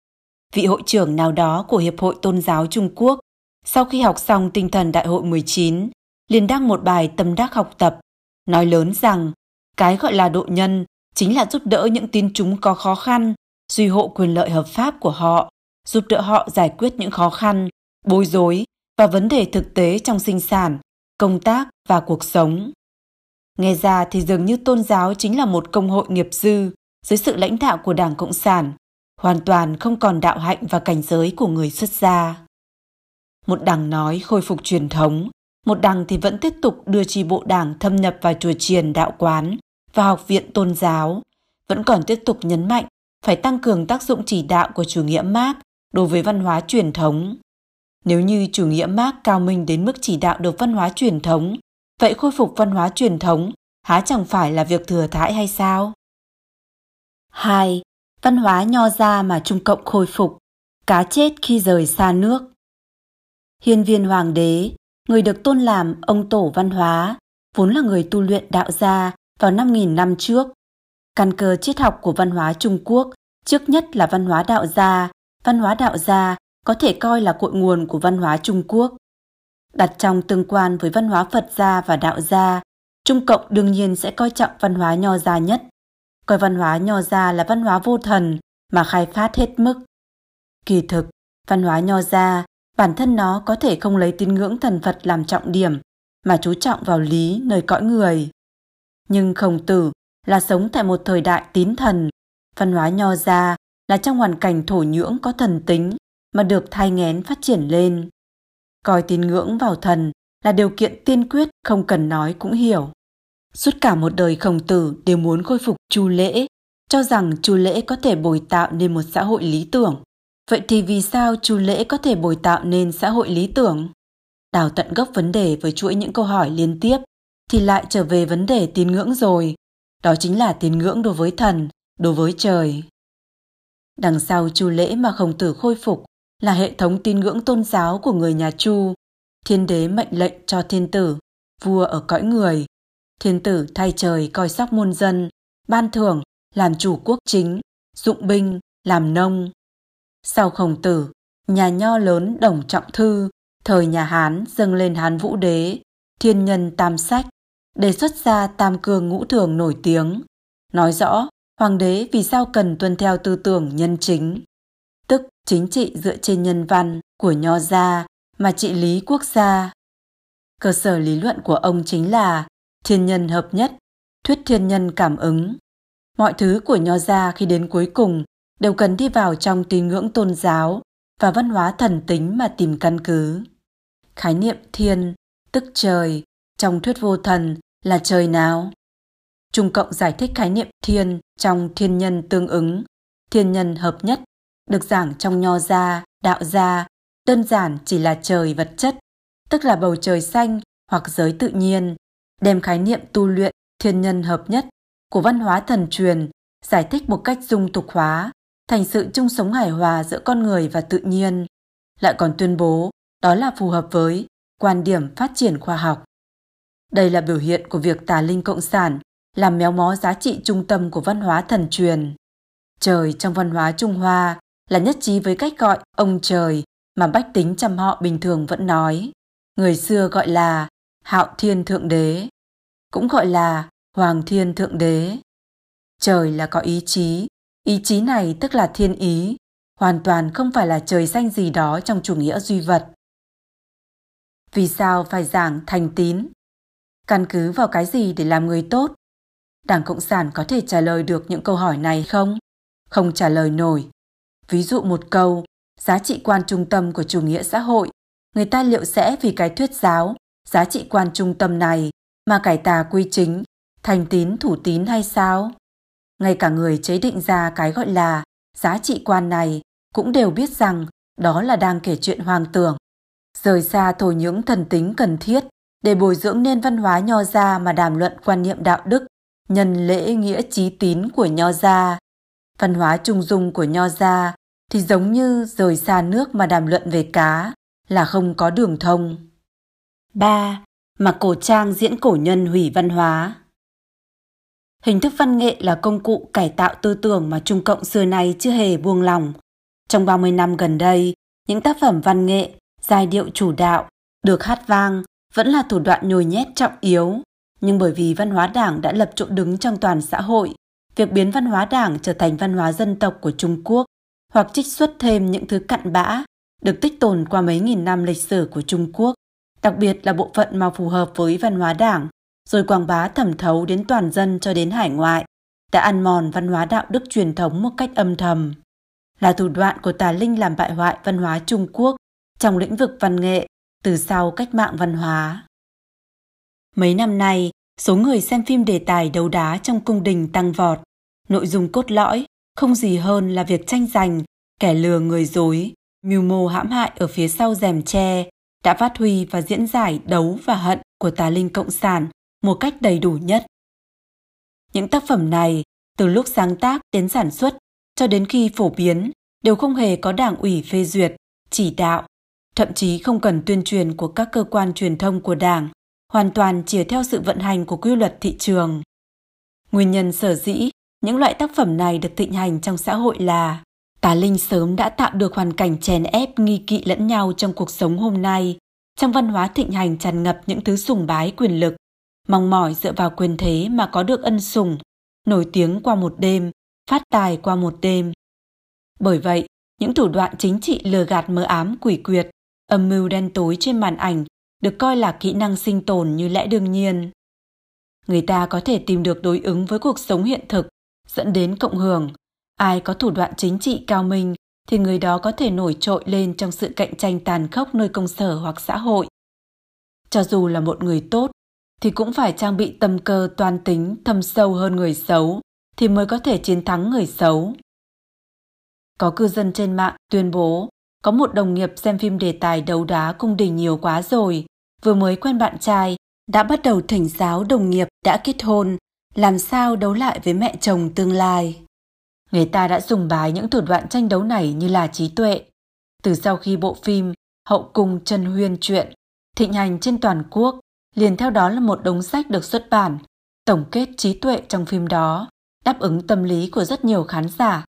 Vị hội trưởng nào đó của Hiệp hội Tôn giáo Trung Quốc, sau khi học xong tinh thần đại hội mười chín, liền đăng một bài tâm đắc học tập, nói lớn rằng cái gọi là độ nhân chính là giúp đỡ những tín chúng có khó khăn, duy hộ quyền lợi hợp pháp của họ, giúp đỡ họ giải quyết những khó khăn, bối rối và vấn đề thực tế trong sinh sản, công tác và cuộc sống. Nghe ra thì dường như tôn giáo chính là một công hội nghiệp dư dưới sự lãnh đạo của Đảng Cộng sản, hoàn toàn không còn đạo hạnh và cảnh giới của người xuất gia. Một đảng nói khôi phục truyền thống, một đảng thì vẫn tiếp tục đưa chi bộ đảng thâm nhập vào chùa chiền đạo quán và học viện tôn giáo, vẫn còn tiếp tục nhấn mạnh phải tăng cường tác dụng chỉ đạo của chủ nghĩa Marx đối với văn hóa truyền thống. Nếu như chủ nghĩa Marx cao minh đến mức chỉ đạo được văn hóa truyền thống, vậy khôi phục văn hóa truyền thống há chẳng phải là việc thừa thãi hay sao? Hai, văn hóa nho gia mà Trung Cộng khôi phục, cá chết khi rời xa nước. Hiên Viên Hoàng Đế, người được tôn làm ông tổ văn hóa, vốn là người tu luyện đạo gia vào năm nghìn năm trước. Căn cơ triết học của văn hóa Trung Quốc trước nhất là văn hóa đạo gia. Văn hóa đạo gia có thể coi là cội nguồn của văn hóa Trung Quốc. Đặt trong tương quan với văn hóa Phật gia và đạo gia, Trung Cộng đương nhiên sẽ coi trọng văn hóa nho gia nhất. Coi văn hóa nho gia là văn hóa vô thần mà khai phát hết mức. Kỳ thực, văn hóa nho gia bản thân nó có thể không lấy tín ngưỡng thần Phật làm trọng điểm, mà chú trọng vào lý nơi cõi người. Nhưng Khổng Tử là sống tại một thời đại tín thần, văn hóa nho gia là trong hoàn cảnh thổ nhưỡng có thần tính mà được thai nghén phát triển lên. Coi tín ngưỡng vào thần là điều kiện tiên quyết không cần nói cũng hiểu. Suốt cả một đời Khổng Tử đều muốn khôi phục chu lễ, cho rằng chu lễ có thể bồi tạo nên một xã hội lý tưởng. Vậy thì vì sao chu lễ có thể bồi tạo nên xã hội lý tưởng? Đào tận gốc vấn đề với chuỗi những câu hỏi liên tiếp thì lại trở về vấn đề tín ngưỡng rồi. Đó chính là tín ngưỡng đối với thần, đối với trời. Đằng sau chu lễ mà Khổng Tử khôi phục là hệ thống tín ngưỡng tôn giáo của người nhà Chu. Thiên đế mệnh lệnh cho thiên tử, vua ở cõi người. Thiên tử thay trời coi sóc muôn dân, ban thưởng, làm chủ quốc chính, dụng binh, làm nông. Sau Khổng Tử, nhà nho lớn Đồng Trọng Thư, thời nhà Hán dâng lên Hán Vũ Đế, Thiên Nhân Tam Sách, đề xuất ra Tam Cương Ngũ Thường nổi tiếng, nói rõ hoàng đế vì sao cần tuân theo tư tưởng nhân chính, tức chính trị dựa trên nhân văn của nho gia mà trị lý quốc gia. Cơ sở lý luận của ông chính là thiên nhân hợp nhất, thuyết thiên nhân cảm ứng. Mọi thứ của nho gia khi đến cuối cùng đều cần đi vào trong tín ngưỡng tôn giáo và văn hóa thần tính mà tìm căn cứ. Khái niệm thiên, tức trời, trong thuyết vô thần là trời nào? Trung Cộng giải thích khái niệm thiên trong thiên nhân tương ứng, thiên nhân hợp nhất, được giảng trong nho gia, đạo gia, đơn giản chỉ là trời vật chất, tức là bầu trời xanh hoặc giới tự nhiên, đem khái niệm tu luyện thiên nhân hợp nhất của văn hóa thần truyền giải thích một cách dung tục hóa, thành sự chung sống hài hòa giữa con người và tự nhiên, lại còn tuyên bố đó là phù hợp với quan điểm phát triển khoa học. Đây là biểu hiện của việc tà linh cộng sản làm méo mó giá trị trung tâm của văn hóa thần truyền. Trời trong văn hóa Trung Hoa là nhất trí với cách gọi ông trời mà bách tính trăm họ bình thường vẫn nói. Người xưa gọi là Hạo Thiên Thượng Đế, cũng gọi là Hoàng Thiên Thượng Đế. Trời là có ý chí, ý chí này tức là thiên ý, hoàn toàn không phải là trời xanh gì đó trong chủ nghĩa duy vật. Vì sao phải giảng thành tín? Căn cứ vào cái gì để làm người tốt? Đảng Cộng sản có thể trả lời được những câu hỏi này không? Không trả lời nổi. Ví dụ một câu, giá trị quan trung tâm của chủ nghĩa xã hội, người ta liệu sẽ vì cái thuyết giáo, giá trị quan trung tâm này mà cải tà quy chính, thành tín thủ tín hay sao? Ngay cả người chế định ra cái gọi là giá trị quan này cũng đều biết rằng đó là đang kể chuyện hoang tưởng, rời xa thổ nhưỡng thần tính cần thiết để bồi dưỡng nên văn hóa nho gia mà đàm luận quan niệm đạo đức, nhân lễ nghĩa chí tín của nho gia. Văn hóa trung dung của nho gia thì giống như rời xa nước mà đàm luận về cá, là không có đường thông. ba. Mà cổ trang diễn cổ nhân hủy văn hóa. Hình thức văn nghệ là công cụ cải tạo tư tưởng mà Trung Cộng xưa nay chưa hề buông lòng. Trong ba mươi năm gần đây, những tác phẩm văn nghệ, giai điệu chủ đạo, được hát vang vẫn là thủ đoạn nhồi nhét trọng yếu. Nhưng bởi vì văn hóa đảng đã lập chỗ đứng trong toàn xã hội, việc biến văn hóa đảng trở thành văn hóa dân tộc của Trung Quốc hoặc trích xuất thêm những thứ cặn bã được tích tồn qua mấy nghìn năm lịch sử của Trung Quốc, đặc biệt là bộ phận mà phù hợp với văn hóa đảng, rồi quảng bá thẩm thấu đến toàn dân cho đến hải ngoại, đã ăn mòn văn hóa đạo đức truyền thống một cách âm thầm. Là thủ đoạn của tà linh làm bại hoại văn hóa Trung Quốc trong lĩnh vực văn nghệ từ sau cách mạng văn hóa. Mấy năm nay, số người xem phim đề tài đấu đá trong cung đình tăng vọt. Nội dung cốt lõi không gì hơn là việc tranh giành, kẻ lừa người dối, mưu mô hãm hại ở phía sau rèm tre, đã phát huy và diễn giải đấu và hận của tà linh cộng sản một cách đầy đủ nhất. Những tác phẩm này, từ lúc sáng tác đến sản xuất cho đến khi phổ biến, đều không hề có đảng ủy phê duyệt, chỉ đạo, thậm chí không cần tuyên truyền của các cơ quan truyền thông của đảng, hoàn toàn chỉ theo sự vận hành của quy luật thị trường. Nguyên nhân sở dĩ những loại tác phẩm này được thịnh hành trong xã hội là tà linh sớm đã tạo được hoàn cảnh chèn ép nghi kỵ lẫn nhau trong cuộc sống hôm nay. Trong văn hóa thịnh hành tràn ngập những thứ sùng bái quyền lực, mong mỏi dựa vào quyền thế mà có được ân sủng, nổi tiếng qua một đêm, phát tài qua một đêm. Bởi vậy, những thủ đoạn chính trị lừa gạt mờ ám quỷ quyệt, âm mưu đen tối trên màn ảnh được coi là kỹ năng sinh tồn như lẽ đương nhiên. Người ta có thể tìm được đối ứng với cuộc sống hiện thực, dẫn đến cộng hưởng, Ai có thủ đoạn chính trị cao minh thì người đó có thể nổi trội lên trong sự cạnh tranh tàn khốc nơi công sở hoặc xã hội. Cho dù là một người tốt, thì cũng phải trang bị tâm cơ toan tính thâm sâu hơn người xấu thì mới có thể chiến thắng người xấu. Có cư dân trên mạng tuyên bố có một đồng nghiệp xem phim đề tài đấu đá cung đình nhiều quá rồi, vừa mới quen bạn trai, đã bắt đầu thỉnh giáo đồng nghiệp đã kết hôn, làm sao đấu lại với mẹ chồng tương lai. Người ta đã sùng bái những thủ đoạn tranh đấu này như là trí tuệ. Từ sau khi bộ phim Hậu cung Trần Huyên truyện thịnh hành trên toàn quốc, liền theo đó là một đống sách được xuất bản, tổng kết trí tuệ trong phim đó, đáp ứng tâm lý của rất nhiều khán giả.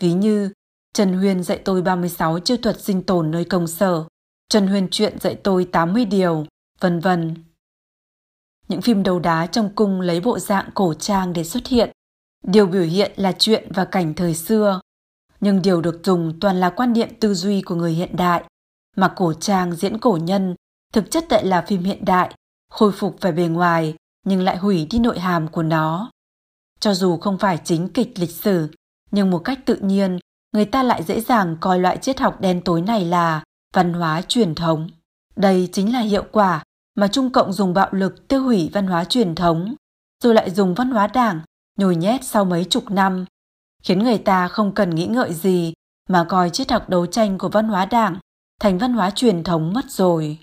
Ví như Trần Huyên dạy tôi ba mươi sáu chiêu thuật sinh tồn nơi công sở, Trần Huyên truyện dạy tôi tám mươi điều, vân vân. Những phim đấu đá trong cung lấy bộ dạng cổ trang để xuất hiện. Điều biểu hiện là chuyện và cảnh thời xưa, nhưng điều được dùng toàn là quan niệm tư duy của người hiện đại, mà cổ trang diễn cổ nhân, thực chất lại là phim hiện đại, khôi phục về bề ngoài nhưng lại hủy đi nội hàm của nó. Cho dù không phải chính kịch lịch sử, nhưng một cách tự nhiên, người ta lại dễ dàng coi loại triết học đen tối này là văn hóa truyền thống. Đây chính là hiệu quả mà Trung Cộng dùng bạo lực tiêu hủy văn hóa truyền thống, rồi lại dùng văn hóa đảng nhồi nhét sau mấy chục năm, khiến người ta không cần nghĩ ngợi gì mà coi triết học đấu tranh của văn hóa đảng thành văn hóa truyền thống mất rồi.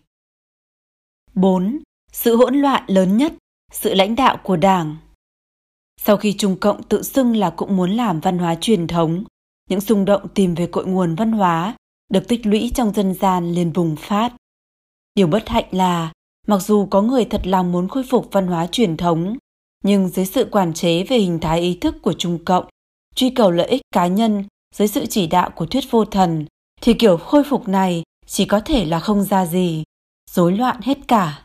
bốn. Sự hỗn loạn lớn nhất, sự lãnh đạo của Đảng. Sau khi Trung Cộng tự xưng là cũng muốn làm văn hóa truyền thống, những xung động tìm về cội nguồn văn hóa được tích lũy trong dân gian liền bùng phát. Điều bất hạnh là, mặc dù có người thật lòng muốn khôi phục văn hóa truyền thống, nhưng dưới sự quản chế về hình thái ý thức của Trung Cộng, truy cầu lợi ích cá nhân dưới sự chỉ đạo của thuyết vô thần, thì kiểu khôi phục này chỉ có thể là không ra gì, rối loạn hết cả.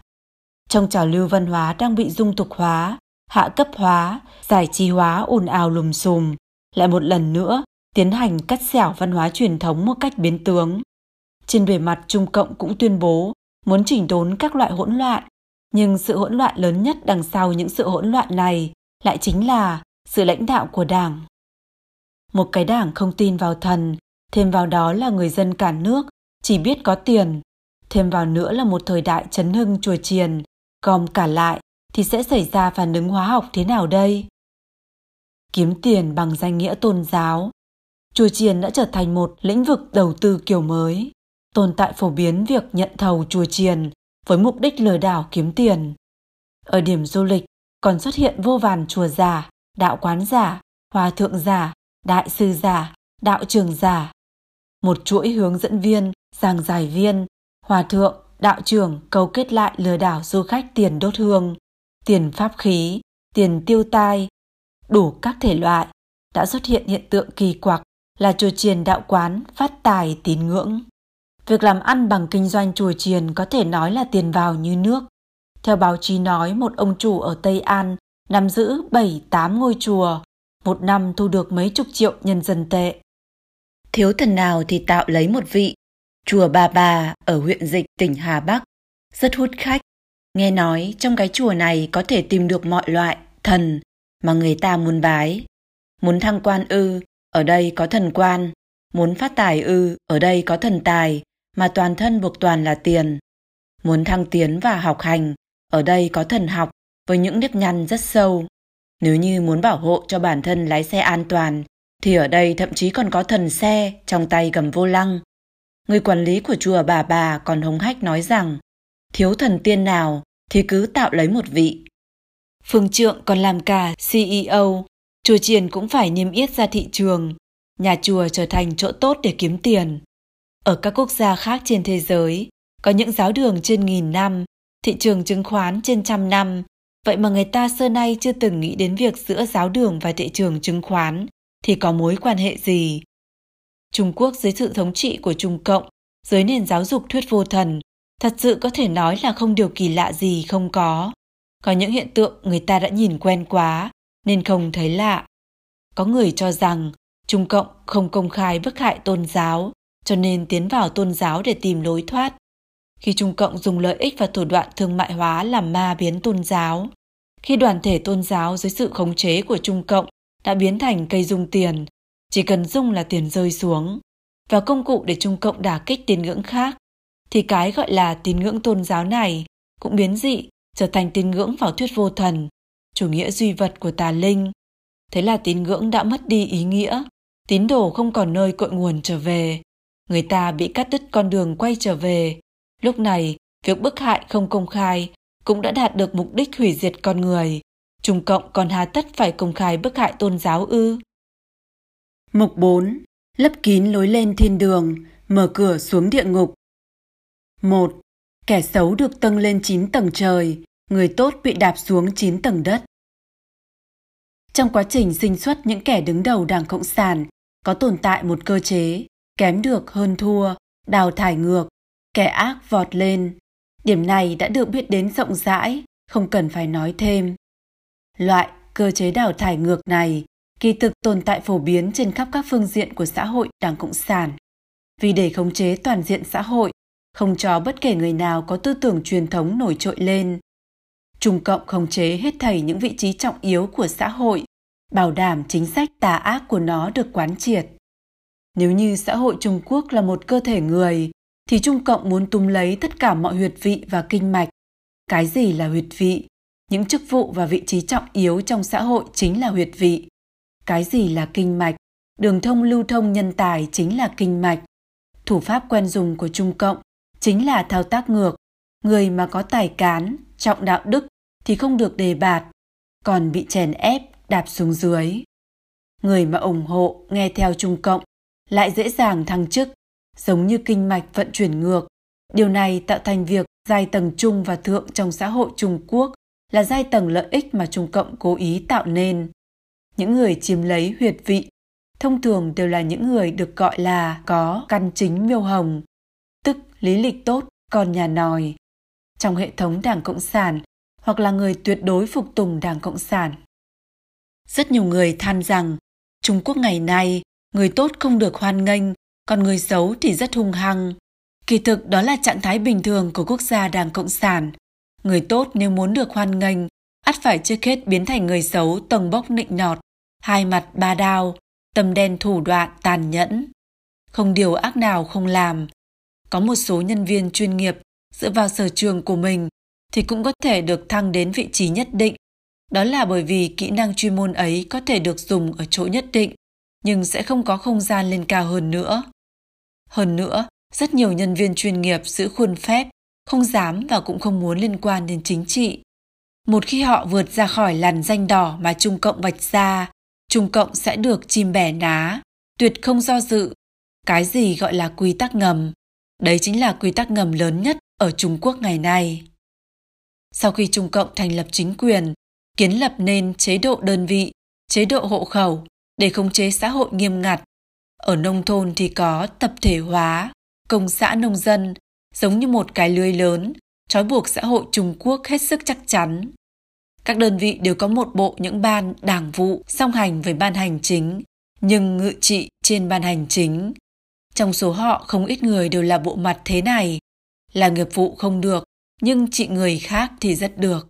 Trong trào lưu văn hóa đang bị dung tục hóa, hạ cấp hóa, giải trí hóa ồn ào lùm xùm, lại một lần nữa tiến hành cắt xẻo văn hóa truyền thống một cách biến tướng. Trên bề mặt, Trung Cộng cũng tuyên bố muốn chỉnh đốn các loại hỗn loạn, nhưng sự hỗn loạn lớn nhất đằng sau những sự hỗn loạn này lại chính là sự lãnh đạo của Đảng. Một cái Đảng không tin vào thần, thêm vào đó là người dân cả nước chỉ biết có tiền, thêm vào nữa là một thời đại chấn hưng chùa chiền, gom cả lại thì sẽ xảy ra phản ứng hóa học thế nào đây? Kiếm tiền bằng danh nghĩa tôn giáo, chùa chiền đã trở thành một lĩnh vực đầu tư kiểu mới. Tồn tại phổ biến việc nhận thầu chùa chiền với mục đích lừa đảo kiếm tiền. Ở điểm du lịch còn xuất hiện vô vàn chùa giả, đạo quán giả, hòa thượng giả, đại sư giả, đạo trưởng giả. Một chuỗi hướng dẫn viên, giảng giải viên, hòa thượng, đạo trưởng cấu kết lại lừa đảo du khách tiền đốt hương, tiền pháp khí, tiền tiêu tai, đủ các thể loại. Đã xuất hiện hiện tượng kỳ quặc là chùa chiền đạo quán phát tài tín ngưỡng. Việc làm ăn bằng kinh doanh chùa chiền có thể nói là tiền vào như nước. Theo báo chí nói, một ông chủ ở Tây An nắm giữ bảy tám ngôi chùa, một năm thu được mấy chục triệu nhân dân tệ. Thiếu thần nào thì tạo lấy một vị. Chùa Bà Bà ở huyện Dịch, tỉnh Hà Bắc, rất hút khách. Nghe nói trong cái chùa này có thể tìm được mọi loại thần mà người ta muốn bái. Muốn thăng quan ư, ở đây có thần quan. Muốn phát tài ư, ở đây có thần tài, mà toàn thân buộc toàn là tiền. Muốn thăng tiến và học hành, ở đây có thần học với những nếp nhăn rất sâu. Nếu như muốn bảo hộ cho bản thân lái xe an toàn, thì ở đây thậm chí còn có thần xe trong tay cầm vô lăng. Người quản lý của chùa Bà Bà còn hống hách nói rằng thiếu thần tiên nào thì cứ tạo lấy một vị. Phương Trượng còn làm cả xê e ô, chùa chiền cũng phải niêm yết ra thị trường. Nhà chùa trở thành chỗ tốt để kiếm tiền. Ở các quốc gia khác trên thế giới, có những giáo đường trên nghìn năm, thị trường chứng khoán trên trăm năm. Vậy mà người ta xưa nay chưa từng nghĩ đến việc giữa giáo đường và thị trường chứng khoán thì có mối quan hệ gì. Trung Quốc dưới sự thống trị của Trung Cộng, dưới nền giáo dục thuyết vô thần, thật sự có thể nói là không điều kỳ lạ gì không có. Có những hiện tượng người ta đã nhìn quen quá nên không thấy lạ. Có người cho rằng Trung Cộng không công khai bức hại tôn giáo, cho nên tiến vào tôn giáo để tìm lối thoát. Khi Trung Cộng dùng lợi ích và thủ đoạn thương mại hóa làm ma biến tôn giáo, khi đoàn thể tôn giáo dưới sự khống chế của Trung Cộng đã biến thành cây dung tiền, Chỉ cần rung là tiền rơi xuống. Và công cụ để Trung Cộng đả kích tín ngưỡng khác, thì cái gọi là tín ngưỡng tôn giáo này cũng biến dị, trở thành tín ngưỡng vào thuyết vô thần, chủ nghĩa duy vật của tà linh. Thế là tín ngưỡng đã mất đi ý nghĩa, tín đồ không còn nơi cội nguồn trở về. Người ta bị cắt đứt con đường quay trở về. Lúc này, việc bức hại không công khai cũng đã đạt được mục đích hủy diệt con người. Trung Cộng còn hà tất phải công khai bức hại tôn giáo ư? Mục bốn. Lấp kín lối lên thiên đường, mở cửa xuống địa ngục. Một. Kẻ xấu được tâng lên chín tầng trời, người tốt bị đạp xuống chín tầng đất. Trong quá trình sinh xuất những kẻ đứng đầu Đảng Cộng sản, có tồn tại một cơ chế, kém được hơn thua, đào thải ngược, kẻ ác vọt lên. Điểm này đã được biết đến rộng rãi, không cần phải nói thêm. Loại cơ chế đào thải ngược này kỳ thực tồn tại phổ biến trên khắp các phương diện của xã hội Đảng Cộng sản. Vì để khống chế toàn diện xã hội, không cho bất kể người nào có tư tưởng truyền thống nổi trội lên. Trung Cộng khống chế hết thảy những vị trí trọng yếu của xã hội, bảo đảm chính sách tà ác của nó được quán triệt. Nếu như xã hội Trung Quốc là một cơ thể người, thì Trung Cộng muốn túm lấy tất cả mọi huyệt vị và kinh mạch. Cái gì là huyệt vị? Những chức vụ và vị trí trọng yếu trong xã hội chính là huyệt vị. Cái gì là kinh mạch? Đường thông lưu thông nhân tài chính là kinh mạch. Thủ pháp quen dùng của Trung Cộng chính là thao tác ngược. Người mà có tài cán, trọng đạo đức thì không được đề bạt, còn bị chèn ép, đạp xuống dưới. Người mà ủng hộ, nghe theo Trung Cộng lại dễ dàng thăng chức, giống như kinh mạch vận chuyển ngược. Điều này tạo thành việc giai tầng trung và thượng trong xã hội Trung Quốc là giai tầng lợi ích mà Trung Cộng cố ý tạo nên. Những người chiếm lấy huyệt vị thông thường đều là những người được gọi là có căn chính miêu hồng, tức lý lịch tốt, con nhà nòi, trong hệ thống Đảng Cộng sản, hoặc là người tuyệt đối phục tùng Đảng Cộng sản. Rất nhiều người than rằng Trung Quốc ngày nay người tốt không được hoan nghênh, còn người xấu thì rất hung hăng. Kỳ thực đó là trạng thái bình thường của quốc gia Đảng Cộng sản. Người tốt nếu muốn được hoan nghênh, ắt phải trước hết biến thành người xấu tầng bốc nịnh nọt, hai mặt ba đao, tâm đen thủ đoạn tàn nhẫn. Không điều ác nào không làm. Có một số nhân viên chuyên nghiệp dựa vào sở trường của mình thì cũng có thể được thăng đến vị trí nhất định. Đó là bởi vì kỹ năng chuyên môn ấy có thể được dùng ở chỗ nhất định, nhưng sẽ không có không gian lên cao hơn nữa. Hơn nữa, rất nhiều nhân viên chuyên nghiệp giữ khuôn phép, không dám và cũng không muốn liên quan đến chính trị. Một khi họ vượt ra khỏi làn ranh đỏ mà Trung Cộng vạch ra, Trung Cộng sẽ được chim bẻ ná, tuyệt không do dự. Cái gì gọi là quy tắc ngầm? Đấy chính là quy tắc ngầm lớn nhất ở Trung Quốc ngày nay. Sau khi Trung Cộng thành lập chính quyền, kiến lập nên chế độ đơn vị, chế độ hộ khẩu để khống chế xã hội nghiêm ngặt. Ở nông thôn thì có tập thể hóa, công xã nông dân, giống như một cái lưới lớn, trói buộc xã hội Trung Quốc hết sức chắc chắn. Các đơn vị đều có một bộ những ban đảng vụ song hành với ban hành chính, nhưng ngự trị trên ban hành chính. Trong số họ không ít người đều là bộ mặt thế này, là nghiệp vụ không được, nhưng trị người khác thì rất được.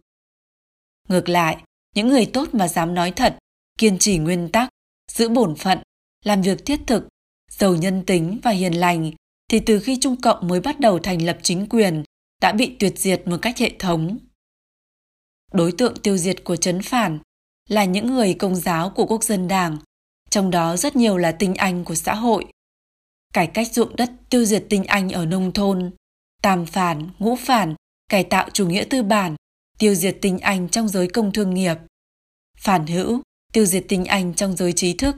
Ngược lại, những người tốt mà dám nói thật, kiên trì nguyên tắc, giữ bổn phận, làm việc thiết thực, giàu nhân tính và hiền lành thì từ khi Trung Cộng mới bắt đầu thành lập chính quyền đã bị tuyệt diệt một cách hệ thống. Đối tượng tiêu diệt của trấn phản là những người công giáo của Quốc dân Đảng, trong đó rất nhiều là tinh anh của xã hội. Cải cách ruộng đất tiêu diệt tinh anh ở nông thôn, tam phản, ngũ phản, cải tạo chủ nghĩa tư bản, tiêu diệt tinh anh trong giới công thương nghiệp, phản hữu, tiêu diệt tinh anh trong giới trí thức.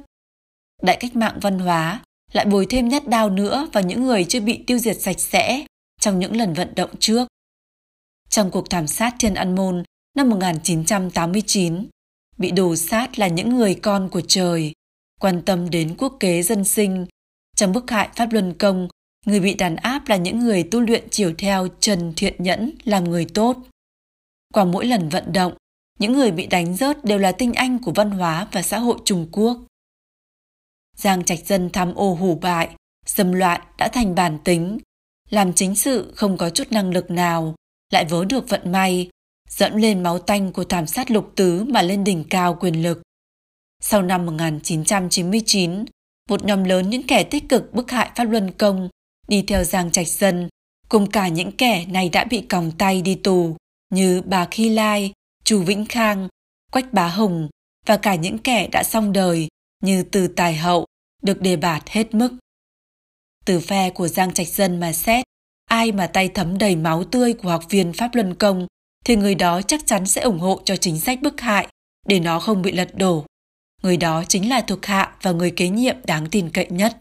Đại cách mạng văn hóa lại bồi thêm nhát đao nữa vào những người chưa bị tiêu diệt sạch sẽ trong những lần vận động trước. Trong cuộc thảm sát Thiên An Môn năm một nghìn chín trăm tám mươi chín, bị đồ sát là những người con của trời, quan tâm đến quốc kế dân sinh. Trong bức hại Pháp Luân Công, người bị đàn áp là những người tu luyện chiều theo Trần Thiện Nhẫn làm người tốt. Qua mỗi lần vận động, những người bị đánh rớt đều là tinh anh của văn hóa và xã hội Trung Quốc. Giang Trạch Dân tham ô hủ bại, dâm loạn đã thành bản tính, làm chính sự không có chút năng lực nào, lại vớ được vận may, dẫm lên máu tanh của thảm sát Lục Tứ mà lên đỉnh cao quyền lực. Sau năm một nghìn chín trăm chín mươi chín, một nhóm lớn những kẻ tích cực bức hại Pháp Luân Công đi theo Giang Trạch Dân, cùng cả những kẻ này đã bị còng tay đi tù như bà Khi Lai, Chu Vĩnh Khang, Quách Bá Hùng và cả những kẻ đã xong đời như Từ Tài Hậu được đề bạt hết mức. Từ phe của Giang Trạch Dân mà xét, ai mà tay thấm đầy máu tươi của học viên Pháp Luân Công thì người đó chắc chắn sẽ ủng hộ cho chính sách bức hại để nó không bị lật đổ. Người đó chính là thuộc hạ và người kế nhiệm đáng tin cậy nhất.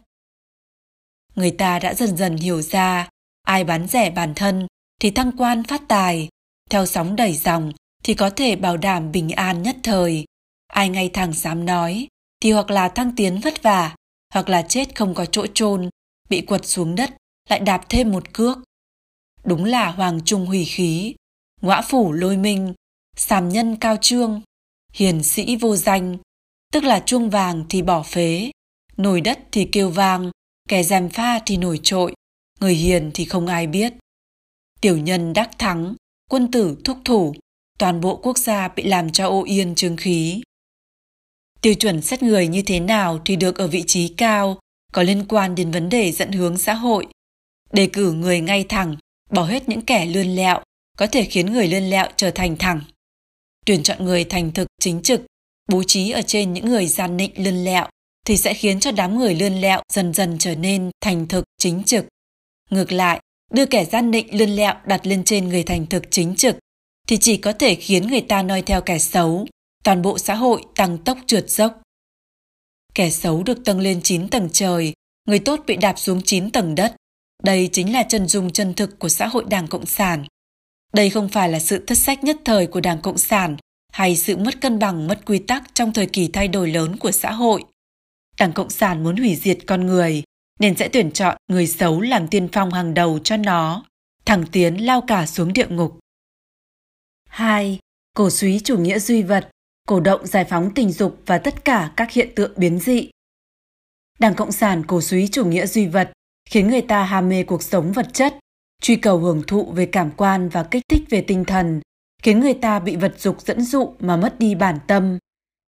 Người ta đã dần dần hiểu ra, ai bán rẻ bản thân thì thăng quan phát tài, theo sóng đẩy dòng thì có thể bảo đảm bình an nhất thời. Ai ngay thẳng dám nói thì hoặc là thăng tiến vất vả, hoặc là chết không có chỗ chôn, bị quật xuống đất lại đạp thêm một cước. Đúng là hoàng trung hủy khí, ngõa phủ lôi minh, sàm nhân cao trương, hiền sĩ vô danh, tức là chuông vàng thì bỏ phế, nồi đất thì kêu vang, kẻ gièm pha thì nổi trội, người hiền thì không ai biết. Tiểu nhân đắc thắng, quân tử thúc thủ, toàn bộ quốc gia bị làm cho ô yên trương khí. Tiêu chuẩn xét người như thế nào thì được ở vị trí cao, có liên quan đến vấn đề dẫn hướng xã hội. Đề cử người ngay thẳng, bỏ hết những kẻ lươn lẹo, có thể khiến người lươn lẹo trở thành thẳng. Tuyển chọn người thành thực chính trực, bố trí ở trên những người gian nịnh lươn lẹo thì sẽ khiến cho đám người lươn lẹo dần dần trở nên thành thực chính trực. Ngược lại, đưa kẻ gian nịnh lươn lẹo đặt lên trên người thành thực chính trực thì chỉ có thể khiến người ta noi theo kẻ xấu, toàn bộ xã hội tăng tốc trượt dốc. Kẻ xấu được tâng lên chín tầng trời, người tốt bị đạp xuống chín tầng đất. Đây chính là chân dung chân thực của xã hội Đảng Cộng sản. Đây không phải là sự thất sách nhất thời của Đảng Cộng sản hay sự mất cân bằng, mất quy tắc trong thời kỳ thay đổi lớn của xã hội. Đảng Cộng sản muốn hủy diệt con người, nên sẽ tuyển chọn người xấu làm tiên phong hàng đầu cho nó, thẳng tiến lao cả xuống địa ngục. hai. Cổ súy chủ nghĩa duy vật, cổ động giải phóng tình dục và tất cả các hiện tượng biến dị. Đảng Cộng sản cổ súy chủ nghĩa duy vật khiến người ta ham mê cuộc sống vật chất, truy cầu hưởng thụ về cảm quan và kích thích về tinh thần, khiến người ta bị vật dục dẫn dụ mà mất đi bản tâm.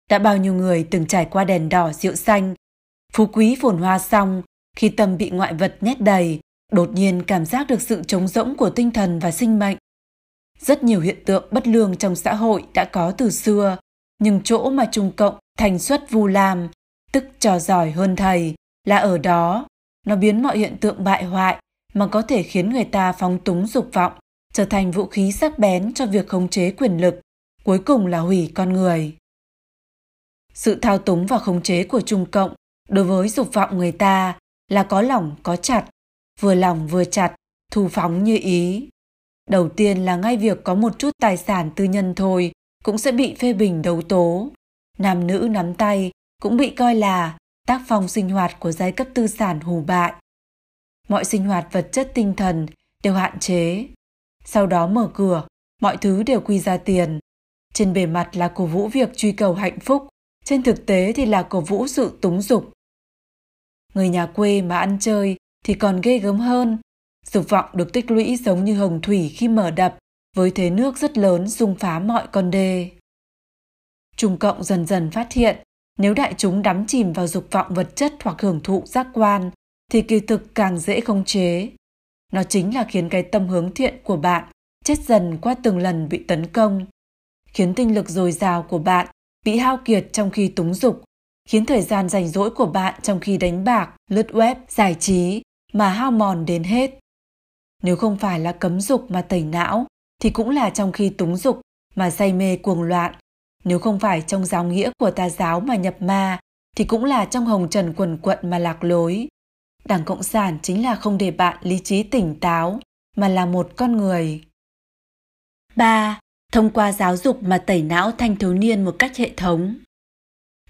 Đã bao nhiêu người từng trải qua đèn đỏ rượu xanh, phú quý phồn hoa xong, khi tâm bị ngoại vật nhét đầy, đột nhiên cảm giác được sự trống rỗng của tinh thần và sinh mệnh. Rất nhiều hiện tượng bất lương trong xã hội đã có từ xưa, nhưng chỗ mà Trung Cộng thành xuất vu lam, tức trò giỏi hơn thầy, là ở đó. Nó biến mọi hiện tượng bại hoại mà có thể khiến người ta phóng túng dục vọng trở thành vũ khí sắc bén cho việc khống chế quyền lực, cuối cùng là hủy con người. Sự thao túng và khống chế của Trung Cộng đối với dục vọng người ta là có lỏng có chặt, vừa lỏng vừa chặt, thu phóng như ý. Đầu tiên là ngay việc có một chút tài sản tư nhân thôi cũng sẽ bị phê bình đấu tố. Nam nữ nắm tay cũng bị coi là tác phong sinh hoạt của giai cấp tư sản hủ bại. Mọi sinh hoạt vật chất tinh thần đều hạn chế. Sau đó mở cửa, mọi thứ đều quy ra tiền. Trên bề mặt là cổ vũ việc truy cầu hạnh phúc, trên thực tế thì là cổ vũ sự túng dục. Người nhà quê mà ăn chơi thì còn ghê gớm hơn. Dục vọng được tích lũy giống như hồng thủy khi mở đập, với thế nước rất lớn xung phá mọi con đê. Trung Cộng dần dần phát hiện, nếu đại chúng đắm chìm vào dục vọng vật chất hoặc hưởng thụ giác quan, thì kỳ thực càng dễ khống chế. Nó chính là khiến cái tâm hướng thiện của bạn chết dần qua từng lần bị tấn công, khiến tinh lực dồi dào của bạn bị hao kiệt trong khi túng dục, khiến thời gian rảnh rỗi của bạn trong khi đánh bạc, lướt web, giải trí mà hao mòn đến hết. Nếu không phải là cấm dục mà tẩy não, thì cũng là trong khi túng dục mà say mê cuồng loạn. Nếu không phải trong giáo nghĩa của tà giáo mà nhập ma, thì cũng là trong hồng trần quần quận mà lạc lối. Đảng Cộng sản chính là không để bạn lý trí tỉnh táo, mà là một con người. ba. Thông qua giáo dục mà tẩy não thanh thiếu niên một cách hệ thống.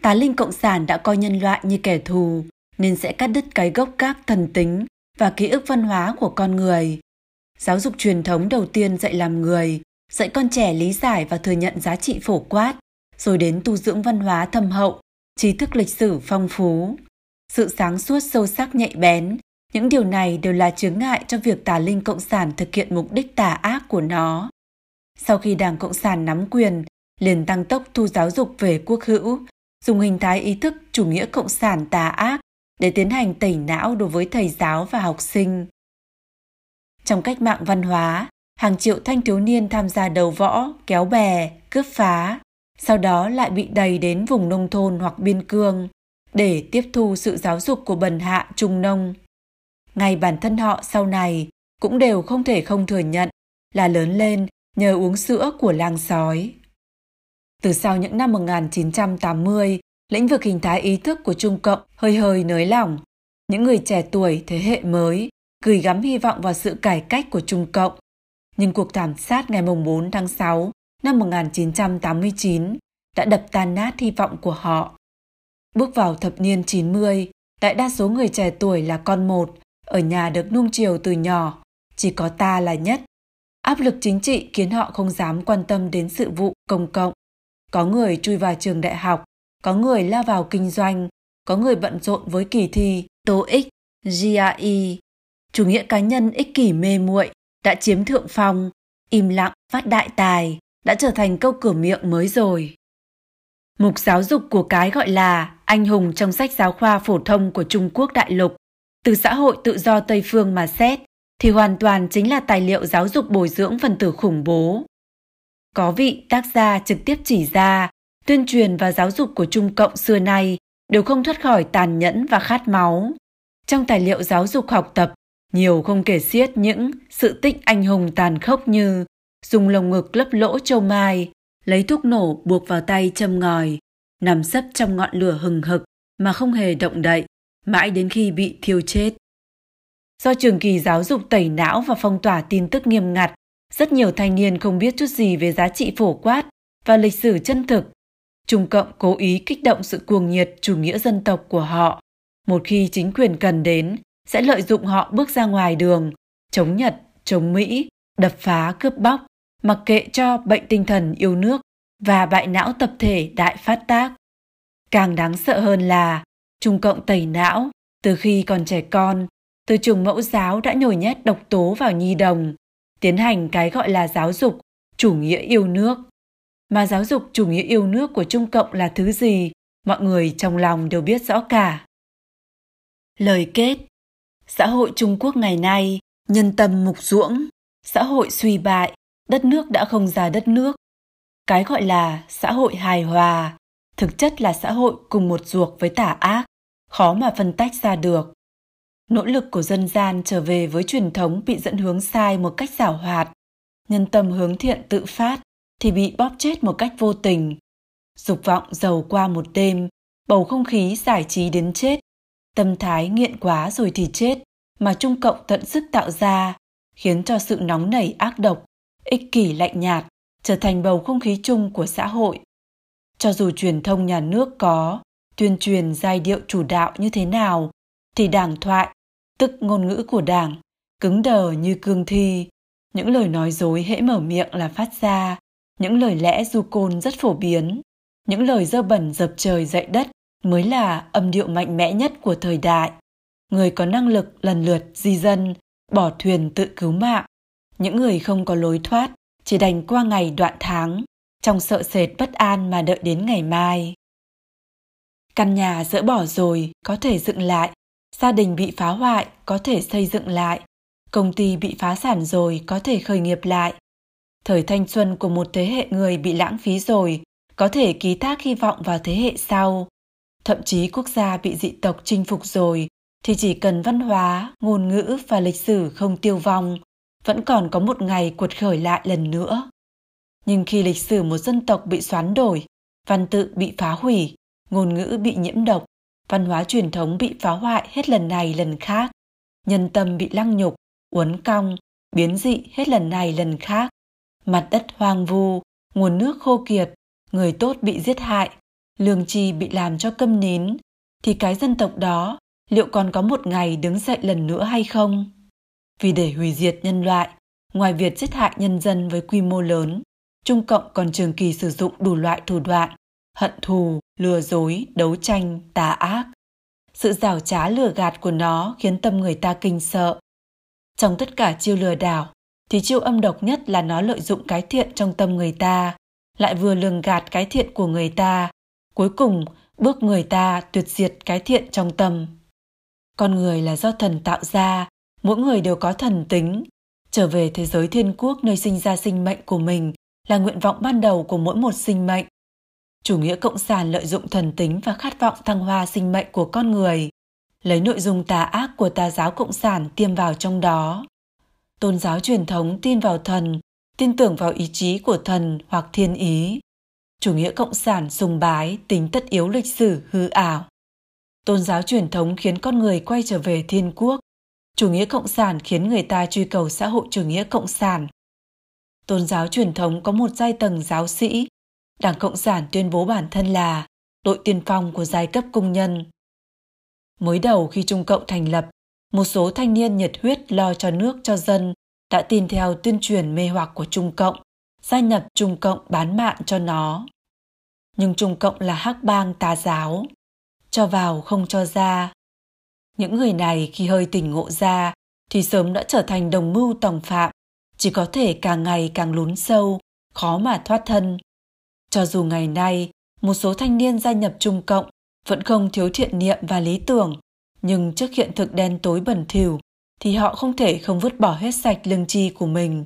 Tà linh Cộng sản đã coi nhân loại như kẻ thù, nên sẽ cắt đứt cái gốc gác thần tính và ký ức văn hóa của con người. Giáo dục truyền thống đầu tiên dạy làm người, dạy con trẻ lý giải và thừa nhận giá trị phổ quát, rồi đến tu dưỡng văn hóa thâm hậu, trí thức lịch sử phong phú, sự sáng suốt sâu sắc nhạy bén. Những điều này đều là chướng ngại cho việc tà linh Cộng sản thực hiện mục đích tà ác của nó. Sau khi Đảng Cộng sản nắm quyền, liền tăng tốc thu giáo dục về quốc hữu, dùng hình thái ý thức chủ nghĩa cộng sản tà ác để tiến hành tẩy não đối với thầy giáo và học sinh. Trong cách mạng văn hóa, hàng triệu thanh thiếu niên tham gia đầu võ, kéo bè, cướp phá, sau đó lại bị đẩy đến vùng nông thôn hoặc biên cương để tiếp thu sự giáo dục của bần hạ trung nông. Ngay bản thân họ sau này cũng đều không thể không thừa nhận là lớn lên nhờ uống sữa của lang sói. Từ sau những năm một nghìn chín trăm tám mươi, lĩnh vực hình thái ý thức của Trung Cộng hơi hơi nới lỏng. Những người trẻ tuổi thế hệ mới gửi gắm hy vọng vào sự cải cách của Trung Cộng. Nhưng cuộc thảm sát ngày bốn tháng sáu năm một nghìn chín trăm tám mươi chín đã đập tan nát hy vọng của họ. Bước vào thập niên chín mươi, đại đa số người trẻ tuổi là con một, ở nhà được nuông chiều từ nhỏ, chỉ có ta là nhất. Áp lực chính trị khiến họ không dám quan tâm đến sự vụ công cộng. Có người chui vào trường đại học, có người lao vào kinh doanh, có người bận rộn với kỳ thi tô ích, giê rờ i. Chủ nghĩa cá nhân ích kỷ mê muội đã chiếm thượng phong, im lặng phát đại tài đã trở thành câu cửa miệng mới rồi. Mục giáo dục của cái gọi là anh hùng trong sách giáo khoa phổ thông của Trung Quốc đại lục, từ xã hội tự do Tây phương mà xét, thì hoàn toàn chính là tài liệu giáo dục bồi dưỡng phần tử khủng bố. Có vị tác gia trực tiếp chỉ ra, tuyên truyền và giáo dục của Trung Cộng xưa nay đều không thoát khỏi tàn nhẫn và khát máu. Trong tài liệu giáo dục học tập, nhiều không kể xiết những sự tích anh hùng tàn khốc như dùng lồng ngực lấp lỗ châu mai, lấy thuốc nổ buộc vào tay châm ngòi, nằm sấp trong ngọn lửa hừng hực mà không hề động đậy, mãi đến khi bị thiêu chết. Do trường kỳ giáo dục tẩy não và phong tỏa tin tức nghiêm ngặt, rất nhiều thanh niên không biết chút gì về giá trị phổ quát và lịch sử chân thực. Trung Cộng cố ý kích động sự cuồng nhiệt chủ nghĩa dân tộc của họ. Một khi chính quyền cần đến, sẽ lợi dụng họ bước ra ngoài đường, chống Nhật, chống Mỹ, đập phá cướp bóc, mặc kệ cho bệnh tinh thần yêu nước và bại não tập thể đại phát tác. Càng đáng sợ hơn là Trung Cộng tẩy não từ khi còn trẻ con, từ trường mẫu giáo đã nhồi nhét độc tố vào nhi đồng, tiến hành cái gọi là giáo dục chủ nghĩa yêu nước. Mà giáo dục chủ nghĩa yêu nước của Trung Cộng là thứ gì, mọi người trong lòng đều biết rõ cả. Lời kết. Xã hội Trung Quốc ngày nay, nhân tâm mục ruỗng, xã hội suy bại, đất nước đã không ra đất nước. Cái gọi là xã hội hài hòa, thực chất là xã hội cùng một ruột với tà ác, khó mà phân tách ra được. Nỗ lực của dân gian trở về với truyền thống bị dẫn hướng sai một cách giảo hoạt, nhân tâm hướng thiện tự phát thì bị bóp chết một cách vô tình. Dục vọng giàu qua một đêm, bầu không khí giải trí đến chết, tâm thái nghiện quá rồi thì chết mà Trung Cộng tận sức tạo ra, khiến cho sự nóng nảy ác độc, ích kỷ lạnh nhạt trở thành bầu không khí chung của xã hội. Cho dù truyền thông nhà nước có tuyên truyền giai điệu chủ đạo như thế nào, thì đảng thoại, tức ngôn ngữ của đảng, cứng đờ như cương thi. Những lời nói dối hễ mở miệng là phát ra, những lời lẽ du côn rất phổ biến, những lời dơ bẩn dập trời dậy đất mới là âm điệu mạnh mẽ nhất của thời đại. Người có năng lực lần lượt di dân, bỏ thuyền tự cứu mạng. Những người không có lối thoát, chỉ đành qua ngày đoạn tháng, trong sợ sệt bất an mà đợi đến ngày mai. Căn nhà dỡ bỏ rồi, có thể dựng lại. Gia đình bị phá hoại, có thể xây dựng lại. Công ty bị phá sản rồi, có thể khởi nghiệp lại. Thời thanh xuân của một thế hệ người bị lãng phí rồi, có thể ký thác hy vọng vào thế hệ sau. Thậm chí quốc gia bị dị tộc chinh phục rồi, thì chỉ cần văn hóa, ngôn ngữ và lịch sử không tiêu vong, vẫn còn có một ngày quật khởi lại lần nữa. Nhưng khi lịch sử một dân tộc bị xoán đổi, văn tự bị phá hủy, ngôn ngữ bị nhiễm độc, văn hóa truyền thống bị phá hoại hết lần này lần khác, nhân tâm bị lăng nhục, uốn cong, biến dị hết lần này lần khác, mặt đất hoang vu, nguồn nước khô kiệt, người tốt bị giết hại, lương tri bị làm cho câm nín, thì cái dân tộc đó liệu còn có một ngày đứng dậy lần nữa hay không? Vì để hủy diệt nhân loại, ngoài việc giết hại nhân dân với quy mô lớn, Trung Cộng còn trường kỳ sử dụng đủ loại thủ đoạn, hận thù, lừa dối, đấu tranh, tà ác. Sự giảo trá lừa gạt của nó khiến tâm người ta kinh sợ. Trong tất cả chiêu lừa đảo, thì chiêu âm độc nhất là nó lợi dụng cái thiện trong tâm người ta, lại vừa lường gạt cái thiện của người ta, cuối cùng bước người ta tuyệt diệt cái thiện trong tâm. Con người là do thần tạo ra, mỗi người đều có thần tính. Trở về thế giới thiên quốc nơi sinh ra sinh mệnh của mình là nguyện vọng ban đầu của mỗi một sinh mệnh. Chủ nghĩa cộng sản lợi dụng thần tính và khát vọng thăng hoa sinh mệnh của con người, lấy nội dung tà ác của tà giáo cộng sản tiêm vào trong đó. Tôn giáo truyền thống tin vào thần, tin tưởng vào ý chí của thần hoặc thiên ý. Chủ nghĩa cộng sản sùng bái tính tất yếu lịch sử hư ảo. Tôn giáo truyền thống khiến con người quay trở về thiên quốc. Chủ nghĩa cộng sản khiến người ta truy cầu xã hội chủ nghĩa cộng sản. Tôn giáo truyền thống có một giai tầng giáo sĩ. Đảng Cộng sản tuyên bố bản thân là đội tiên phong của giai cấp công nhân. Mới đầu khi Trung Cộng thành lập, một số thanh niên nhiệt huyết lo cho nước cho dân đã tin theo tuyên truyền mê hoặc của Trung Cộng, gia nhập Trung Cộng bán mạng cho nó. Nhưng Trung Cộng là hắc bang tà giáo, cho vào không cho ra. Những người này khi hơi tỉnh ngộ ra thì sớm đã trở thành đồng mưu tòng phạm, chỉ có thể càng ngày càng lún sâu, khó mà thoát thân. Cho dù ngày nay, một số thanh niên gia nhập Trung Cộng vẫn không thiếu thiện niệm và lý tưởng, nhưng trước hiện thực đen tối bẩn thỉu thì họ không thể không vứt bỏ hết sạch lương tri của mình.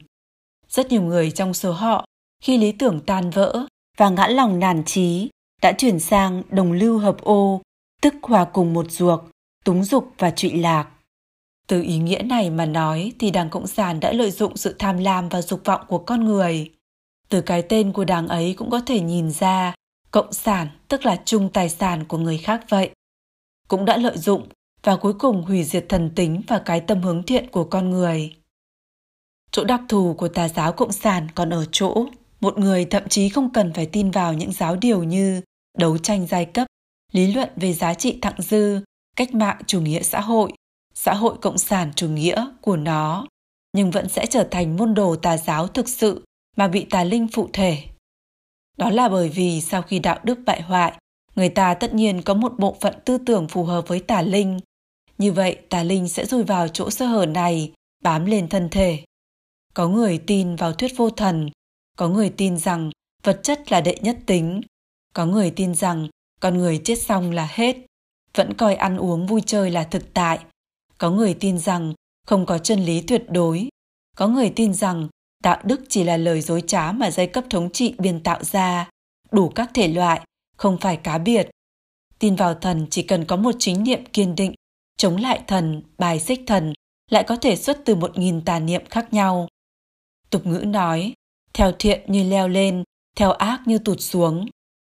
Rất nhiều người trong số họ, khi lý tưởng tan vỡ và ngã lòng nản chí, đã chuyển sang đồng lưu hợp ô, tức hòa cùng một ruột, túng dục và trụy lạc. Từ ý nghĩa này mà nói thì Đảng Cộng sản đã lợi dụng sự tham lam và dục vọng của con người. Từ cái tên của đảng ấy cũng có thể nhìn ra, cộng sản tức là chung tài sản của người khác vậy. Cũng đã lợi dụng và cuối cùng hủy diệt thần tính và cái tâm hướng thiện của con người. Chỗ đặc thù của tà giáo cộng sản còn ở chỗ, một người thậm chí không cần phải tin vào những giáo điều như đấu tranh giai cấp, lý luận về giá trị thặng dư, cách mạng chủ nghĩa xã hội, xã hội cộng sản chủ nghĩa của nó, nhưng vẫn sẽ trở thành môn đồ tà giáo thực sự mà bị tà linh phụ thể. Đó là bởi vì sau khi đạo đức bại hoại, người ta tất nhiên có một bộ phận tư tưởng phù hợp với tà linh. Như vậy, tà linh sẽ rơi vào chỗ sơ hở này, bám lên thân thể. Có người tin vào thuyết vô thần, có người tin rằng vật chất là đệ nhất tính, có người tin rằng con người chết xong là hết, vẫn coi ăn uống vui chơi là thực tại, có người tin rằng không có chân lý tuyệt đối, có người tin rằng đạo đức chỉ là lời dối trá mà giai cấp thống trị biên tạo ra, đủ các thể loại, không phải cá biệt. Tin vào thần chỉ cần có một chính niệm kiên định, chống lại thần, bài xích thần, lại có thể xuất từ một nghìn tà niệm khác nhau. Tục ngữ nói, theo thiện như leo lên, theo ác như tụt xuống.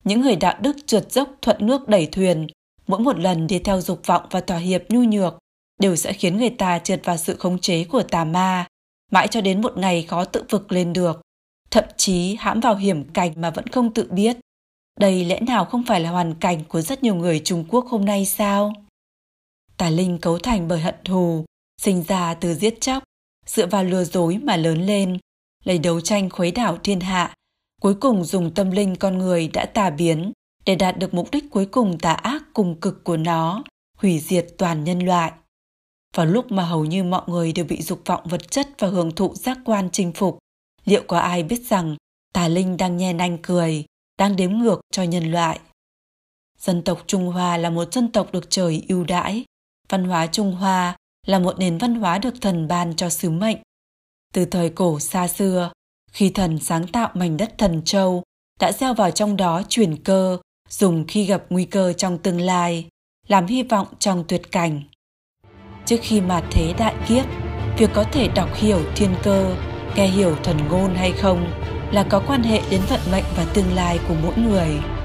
Những người đạo đức trượt dốc thuận nước đẩy thuyền, mỗi một lần đi theo dục vọng và thỏa hiệp nhu nhược, đều sẽ khiến người ta trượt vào sự khống chế của tà ma, mãi cho đến một ngày khó tự vực lên được, thậm chí hãm vào hiểm cảnh mà vẫn không tự biết. Đây lẽ nào không phải là hoàn cảnh của rất nhiều người Trung Quốc hôm nay sao? Tà linh cấu thành bởi hận thù, sinh ra từ giết chóc, dựa vào lừa dối mà lớn lên, lấy đấu tranh khuấy đảo thiên hạ, cuối cùng dùng tâm linh con người đã tà biến để đạt được mục đích cuối cùng tà ác cùng cực của nó, hủy diệt toàn nhân loại. Vào lúc mà hầu như mọi người đều bị dục vọng vật chất và hưởng thụ giác quan chinh phục, liệu có ai biết rằng tà linh đang nhe nanh cười, đang đếm ngược cho nhân loại? Dân tộc Trung Hoa là một dân tộc được trời ưu đãi. Văn hóa Trung Hoa là một nền văn hóa được thần ban cho sứ mệnh. Từ thời cổ xa xưa, khi thần sáng tạo mảnh đất Thần Châu, đã gieo vào trong đó truyền cơ, dùng khi gặp nguy cơ trong tương lai, làm hy vọng trong tuyệt cảnh. Trước khi mà thế đại kiếp, việc có thể đọc hiểu thiên cơ, nghe hiểu thần ngôn hay không là có quan hệ đến vận mệnh và tương lai của mỗi người.